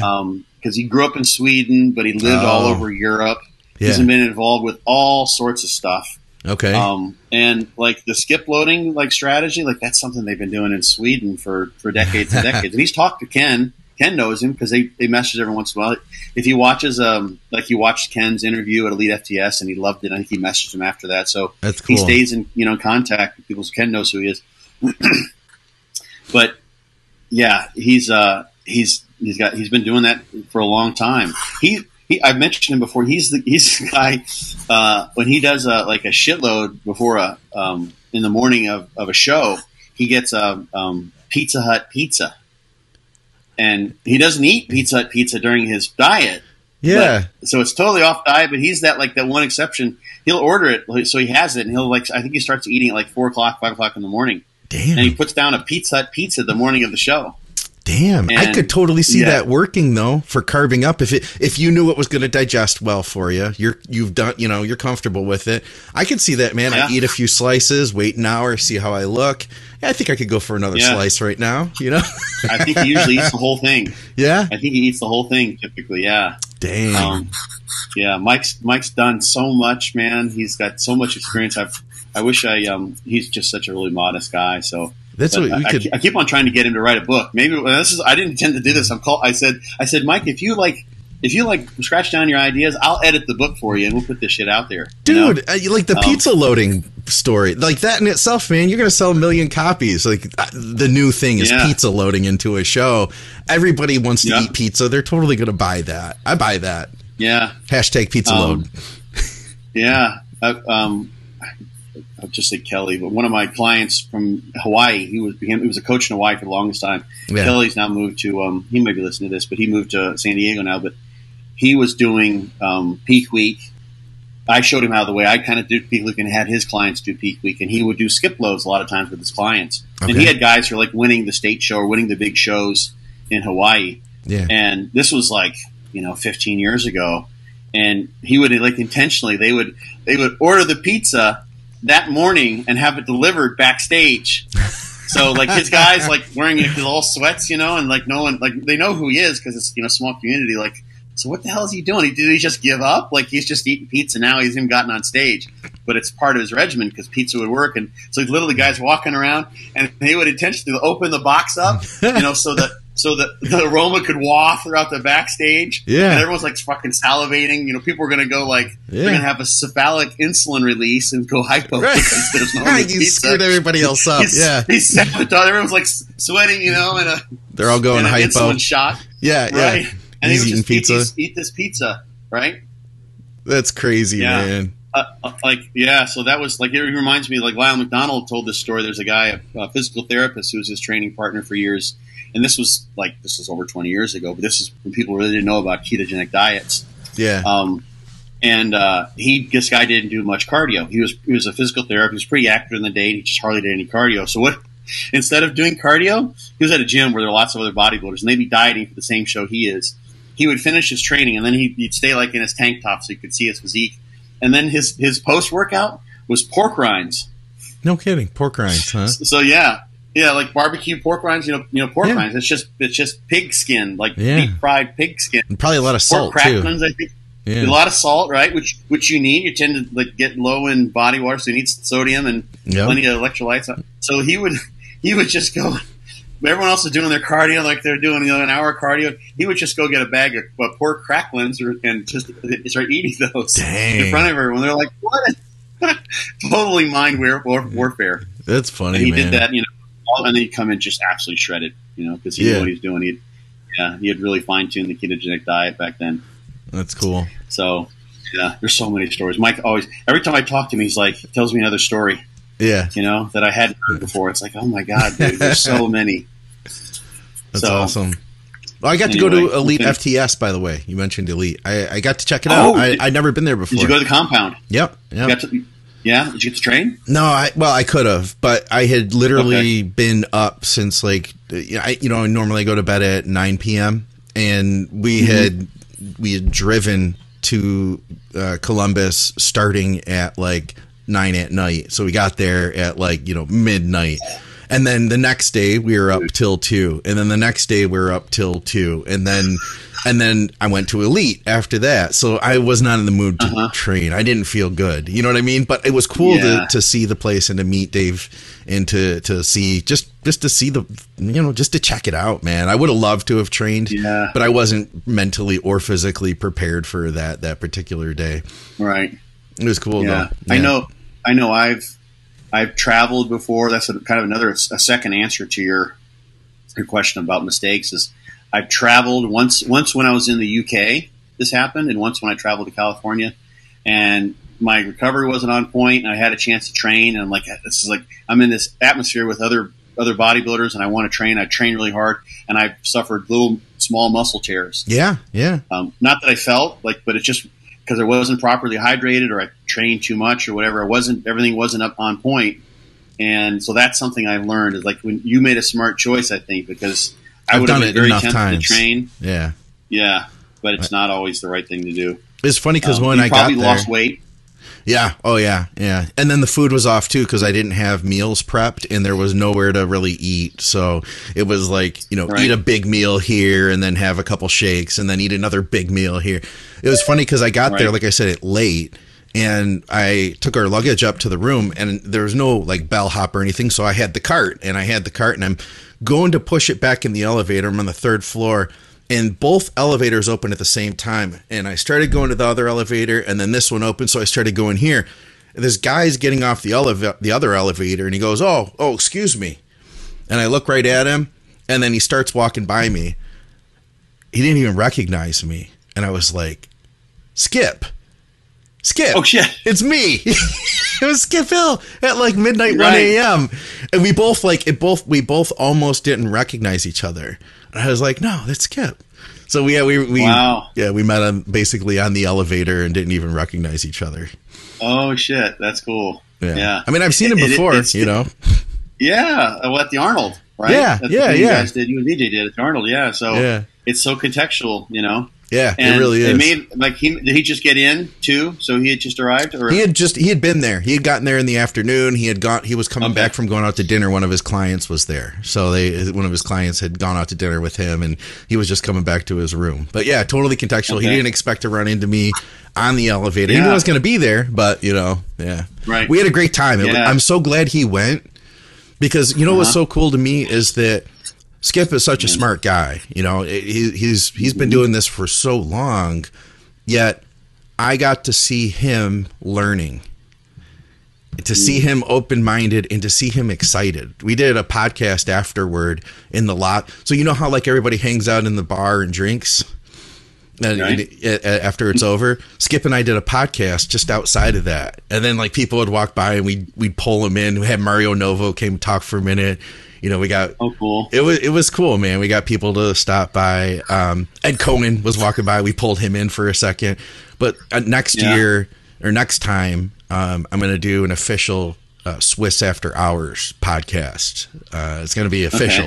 because he grew up in Sweden, but he lived all over Europe. Yeah. He's been involved with all sorts of stuff. Okay. And like the skip loading, like strategy, like that's something they've been doing in Sweden for decades and decades. And he's talked to Ken. Ken knows him because they message every once in a while. If he watches, like he watched Ken's interview at Elite FTS and he loved it. I think he messaged him after that. So that's cool. He stays in, you know, contact with people. So Ken knows who he is. But yeah, he's been doing that for a long time. I've mentioned him before. He's the guy when he does like a shitload before in the morning of a show, he gets a Pizza Hut pizza, and he doesn't eat Pizza Hut pizza during his diet. Yeah, so it's totally off diet. But he's that one exception. He'll order it, so he has it, and he'll I think he starts eating at like 4 o'clock, 5 o'clock in the morning. Damn, and he puts down a Pizza Hut pizza the morning of the show. Damn, I could totally see that working though for carving up. If you knew it was going to digest well for you, you're comfortable with it. I could see that, man. Yeah. I eat a few slices, wait an hour, see how I look. I think I could go for another slice right now. You know, I think he usually eats the whole thing. Yeah, I think he eats the whole thing typically. Yeah, damn. Yeah, Mike's done so much, man. He's got so much experience. He's just such a really modest guy, so. That's what I keep on trying to get him to write a book. Maybe I didn't intend to do this. I said, Mike, if you scratch down your ideas, I'll edit the book for you and we'll put this shit out there. Dude, you like the pizza loading story, like that in itself, man, you're going to sell 1 million copies. Like the new thing is pizza loading into a show. Everybody wants to eat pizza. They're totally going to buy that. I buy that. Yeah. Hashtag pizza load. Yeah. I'll just say Kelly, but one of my clients from Hawaii, he was a coach in Hawaii for the longest time. Yeah. Kelly's now moved to, he may be listening to this, but he moved to San Diego now, but he was doing peak week. I showed him how the way I kind of did peak week and had his clients do peak week, and he would do skip loads a lot of times with his clients. Okay. And he had guys who were like winning the state show or winning the big shows in Hawaii. Yeah. And this was like, you know, 15 years ago. And he would like intentionally, they would order the pizza that morning and have it delivered backstage. So like his guys like wearing his all sweats, you know, and like no one, like they know who he is because it's, you know, small community. Like, so what the hell is he doing? Did he just give up? Like he's just eating pizza now. He's even gotten on stage, but it's part of his regimen because pizza would work. And so literally guys walking around and they would intentionally open the box up, you know, so that the aroma could waft throughout the backstage. Yeah. And everyone's like fucking salivating. You know, people are going to go like, they're going to have a cephalic insulin release and go hypo. Right. Because there's no you screwed everybody else up. He's sabotaged. Everyone's like sweating, you know, and they're all going hypo. Insulin shot. Yeah. Right. Yeah. And he's eating pizza. Eat this pizza, right? That's crazy, man. So that was like, it reminds me, like Lyle McDonald told this story. There's a guy, a physical therapist, who was his training partner for years. And this was over 20 years ago, but this is when people really didn't know about ketogenic diets. Yeah. This guy didn't do much cardio. He was a physical therapist. He was pretty active in the day. He just hardly did any cardio. So instead of doing cardio, he was at a gym where there are lots of other bodybuilders, and they'd be dieting for the same show he is. He would finish his training, and then he'd stay like in his tank top so you could see his physique. And then his post-workout was pork rinds. No kidding. Pork rinds, huh? So yeah. Yeah, like barbecue pork rinds, rinds. It's just pig skin, like deep fried pig skin. And probably a lot of salt, pork cracklings, too. I think. Yeah. A lot of salt, right? Which you need. You tend to like get low in body water, so you need sodium and plenty of electrolytes. So he would just go. Everyone else is doing their cardio, like they're doing an hour cardio. He would just go get a bag of pork cracklings and just start eating those in front of everyone. They're like, "What?" Totally mind warfare. That's funny. And he did that, and then he'd come in just absolutely shredded, because he knew what he was doing. He had really fine-tuned the ketogenic diet back then. That's cool. So, yeah, there's so many stories. Mike always, every time I talk to him, he's like, tells me another story. Yeah. That I hadn't heard before. It's like, oh my God, dude, there's so many. That's awesome. Well, I got to go to Elite FTS, by the way. You mentioned Elite. I got to check it out. I'd never been there before. Did you go to the compound? Yep. Did you get to train? No, I could have, but I had literally been up since I normally go to bed at 9 p.m. and we had driven to Columbus starting at like 9 at night. So we got there at midnight. And then the next day we were up till 2, and then the next day we were up till 2, and then I went to Elite after that. So I was not in the mood to train. I didn't feel good. You know what I mean? But it was cool to see the place and to meet Dave and to see just to see just to check it out, man. I would have loved to have trained, but I wasn't mentally or physically prepared for that particular day. Right. It was cool though. Yeah. I know. I've traveled before. That's kind of another second answer to your question about mistakes is I've traveled once when I was in the UK, this happened, and once when I traveled to California, and my recovery wasn't on point, and I had a chance to train, and I'm like, this is like, I'm in this atmosphere with other bodybuilders, and I want to train. I trained really hard, and I've suffered little small muscle tears. Yeah. Not that I felt like, but it's just because I wasn't properly hydrated, or I trained too much, or whatever. Everything wasn't up on point, and so that's something I've learned is like when you made a smart choice, I think, because I would have been very tempted to train. Yeah, but it's not always the right thing to do. It's funny because when I got there, probably lost weight. Yeah. Oh, yeah. And then the food was off too because I didn't have meals prepped and there was nowhere to really eat. So it was like, eat a big meal here and then have a couple shakes and then eat another big meal here. It was funny because I got there, like I said, it late, and I took our luggage up to the room and there was no like bellhop or anything. So I had the cart and I'm going to push it back in the elevator. I'm on the third floor. And both elevators open at the same time. And I started going to the other elevator, and then this one opened, so I started going here. And this guy's getting off the other elevator, and he goes, oh, excuse me. And I look right at him, and then he starts walking by me. He didn't even recognize me. And I was like, Skip. Oh, shit. It's me. It was Skip Hill at like midnight, 1 a.m. And we both we both almost didn't recognize each other. And I was like, no, that's Skip. So we met him basically on the elevator and didn't even recognize each other. Oh shit. That's cool. Yeah. I mean, I've seen him before, . Yeah. Well, at the Arnold, right? Yeah. That's what you guys did. You and DJ did at the Arnold. Yeah. So it's so contextual, Yeah, and it really is. Did he just get in too? So he had just arrived, or he had been there. He had gotten there in the afternoon. He was coming back from going out to dinner. One of his clients was there, so one of his clients had gone out to dinner with him, and he was just coming back to his room. But yeah, totally contextual. Okay. He didn't expect to run into me on the elevator. He knew I was going to be there, but right. We had a great time. Yeah. I'm so glad he went because what's so cool to me is that Skip is such a smart guy. He's been doing this for so long, yet I got to see him learning, to see him open-minded, and to see him excited. We did a podcast afterward in the lot. So how like everybody hangs out in the bar and drinks? After it's over, Skip and I did a podcast just outside of that, and then like people would walk by and we'd pull them in. We had Mario Novo came talk for a minute. You know, we got cool. It was cool, man. We got people to stop by. Ed Cohen was walking by. We pulled him in for a second. But next year or next time, I'm going to do an official Swiss After Hours podcast. It's going to be official.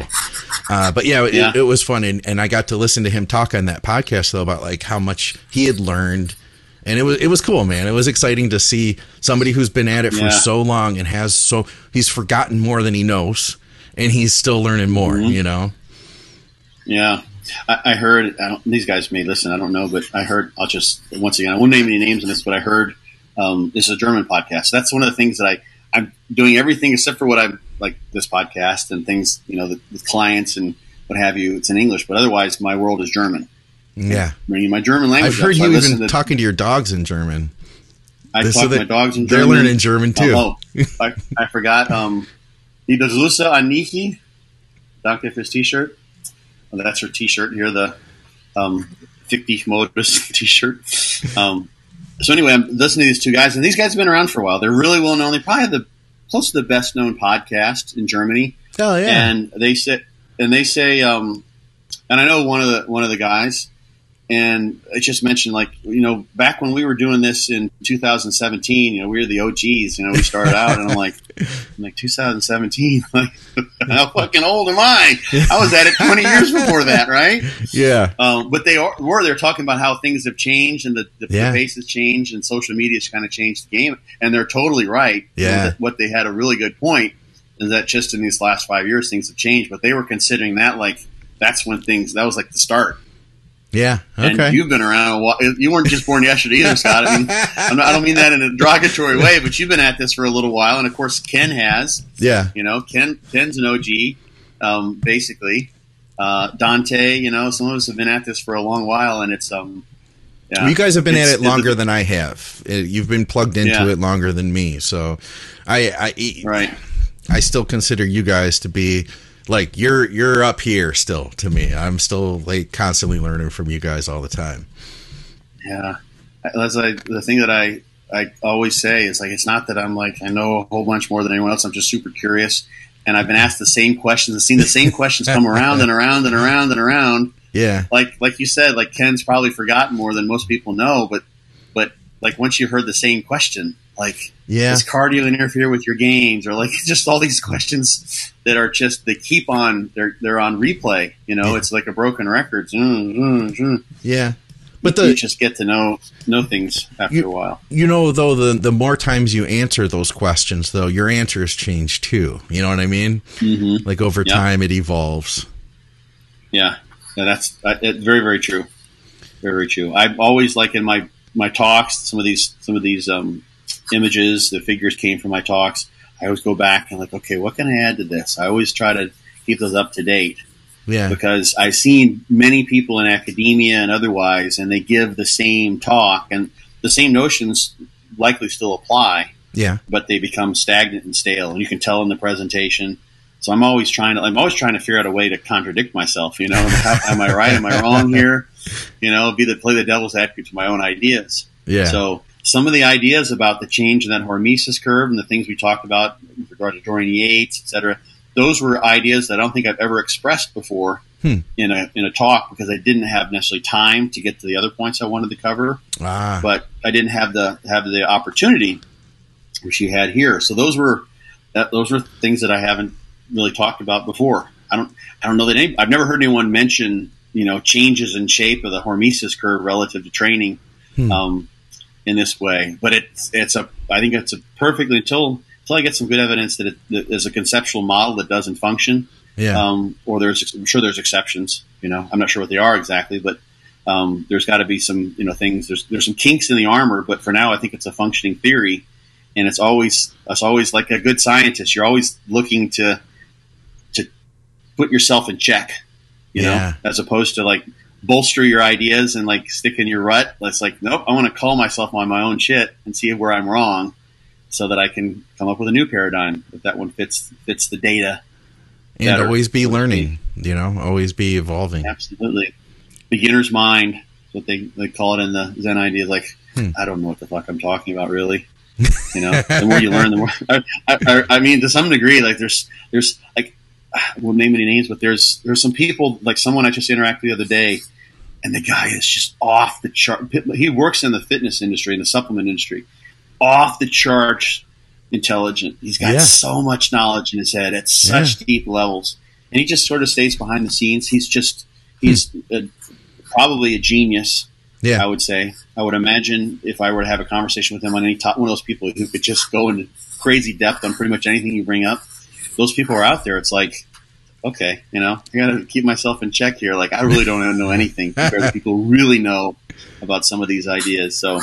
Okay. But it was fun. And I got to listen to him talk on that podcast though about like how much he had learned. And it was cool, man. It was exciting to see somebody who's been at it for so long and he's forgotten more than he knows, and he's still learning more, you know? Yeah. I heard, these guys may listen, I don't know, but I heard, once again, I won't name any names in this, but I heard, this is a German podcast. That's one of the things that I'm doing everything except for what I'm like this podcast and things, you know, with clients and what have you. It's in English, but otherwise my world is German. Yeah. Bringing my German language. I've heard you even talking to your dogs in German. I talk to my dogs in German. They're learning German too. I forgot. Die Lusa Aniki, Dr. F's t-shirt. Well, that's her t-shirt here, the Fichtich Modus t-shirt. So anyway, I'm listening to these two guys, and these guys have been around for a while. They're really well known. They're probably close to the best known podcast in Germany. Oh yeah. And they say, and I know one of the guys, and I just mentioned, like, you know, back when we were doing this in 2017, you know, we were the OGs. You know, we started out, and I'm like 2017. Like, how fucking old am I? I was at it 20 years before that, right? Yeah. But they're talking about how things have changed and the pace has changed and social media's kind of changed the game, and they're totally right. Yeah. What they had a really good point is that just in these last 5 years things have changed, but they were considering that like that's when things that was like the start. Yeah, okay. And you've been around a while. You weren't just born yesterday either, Scott. I mean, I don't mean that in a derogatory way, but you've been at this for a little while, and of course, Ken has. Yeah, you know, Ken's an OG, basically. Dante, you know, some of us have been at this for a long while, and it's yeah. Well, you guys have been at it longer than I have. You've been plugged into it longer than me, so I still consider you guys to be. Like you're up here still to me. I'm still like constantly learning from you guys all the time. Yeah, that's like the thing that I always say is like it's not that I'm like I know a whole bunch more than anyone else. I'm just super curious, and I've been asked the same questions and seen the same questions come around and around and around and around. Yeah, like you said, like Ken's probably forgotten more than most people know, but like once you heard the same question. Like, does cardio interfere with your gains? Or like just all these questions that are just, they keep on, they're on replay. You know, it's like a broken record. Yeah. But you just get to know things after a while. You know, though, the more times you answer those questions, though, your answers change too. You know what I mean? Mm-hmm. Like over time, it evolves. Yeah. That's very, very true. Very, very true. I've always, like in my talks, some of these, images, the figures came from my talks. I always go back and like, okay, what can I add to this? I always try to keep those up to date. Yeah. Because I've seen many people in academia and otherwise, and they give the same talk and the same notions likely still apply. Yeah. But they become stagnant and stale, and you can tell in the presentation. So I'm always trying to figure out a way to contradict myself, you know, am I right? Am I wrong here? You know, play the devil's advocate to my own ideas. Yeah. So some of the ideas about the change in that hormesis curve and the things we talked about with regard to Dorian Yates, et cetera, those were ideas that I don't think I've ever expressed before in a talk because I didn't have necessarily time to get to the other points I wanted to cover, but I didn't have the opportunity which you had here. So those were things that I haven't really talked about before. I don't know that I've never heard anyone mention, you know, changes in shape of the hormesis curve relative to training. In this way, but I think it's perfectly until I get some good evidence that there's a conceptual model that doesn't function. Yeah. Or I'm sure there's exceptions, you know, I'm not sure what they are exactly, but there's gotta be some, you know, things, there's some kinks in the armor, but for now I think it's a functioning theory, and it's always like a good scientist. You're always looking to put yourself in check, you know, as opposed to like, bolster your ideas and like stick in your rut. It's like, nope, I want to call myself on my own shit and see where I'm wrong so that I can come up with a new paradigm if that one fits the data. And always be learning, you know, always be evolving. Absolutely. Beginner's mind. what they call it in the Zen idea. Like, I don't know what the fuck I'm talking about, really. You know, the more you learn, the more. I mean, to some degree, like there's like, we'll name any names, but there's some people, like someone I just interacted with the other day, and the guy is just off the chart. He works in the fitness industry, in the supplement industry, off the charts intelligent. He's got so much knowledge in his head at such deep levels, and he just sort of stays behind the scenes. He's probably a genius. Yeah, I would say. I would imagine if I were to have a conversation with him on any top, one of those people who could just go into crazy depth on pretty much anything you bring up. Those people are out there. It's like, okay, you know, I got to keep myself in check here. Like, I really don't know anything compared to people who really know about some of these ideas. So,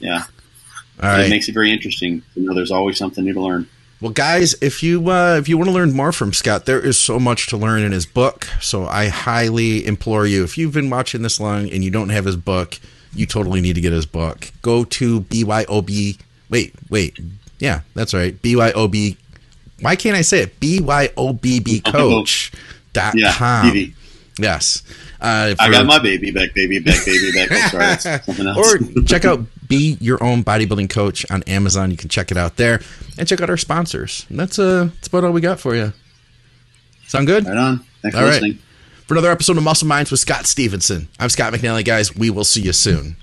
yeah. All right. It makes it very interesting. You know, there's always something new to learn. Well, guys, if you want to learn more from Scott, there is so much to learn in his book. So I highly implore you, if you've been watching this long and you don't have his book, you totally need to get his book. Go to BYOB. Wait. Yeah, that's right. BYOB. Why can't I say it? BYOBBcoach.com. Yeah, yes. I got my baby back. I'm sorry, that's something else. Or check out Be Your Own Bodybuilding Coach on Amazon. You can check it out there. And check out our sponsors. And that's about all we got for you. Sound good? Right on. Thanks for listening. For another episode of Muscle Minds with Scott Stevenson, I'm Scott McNally, guys. We will see you soon.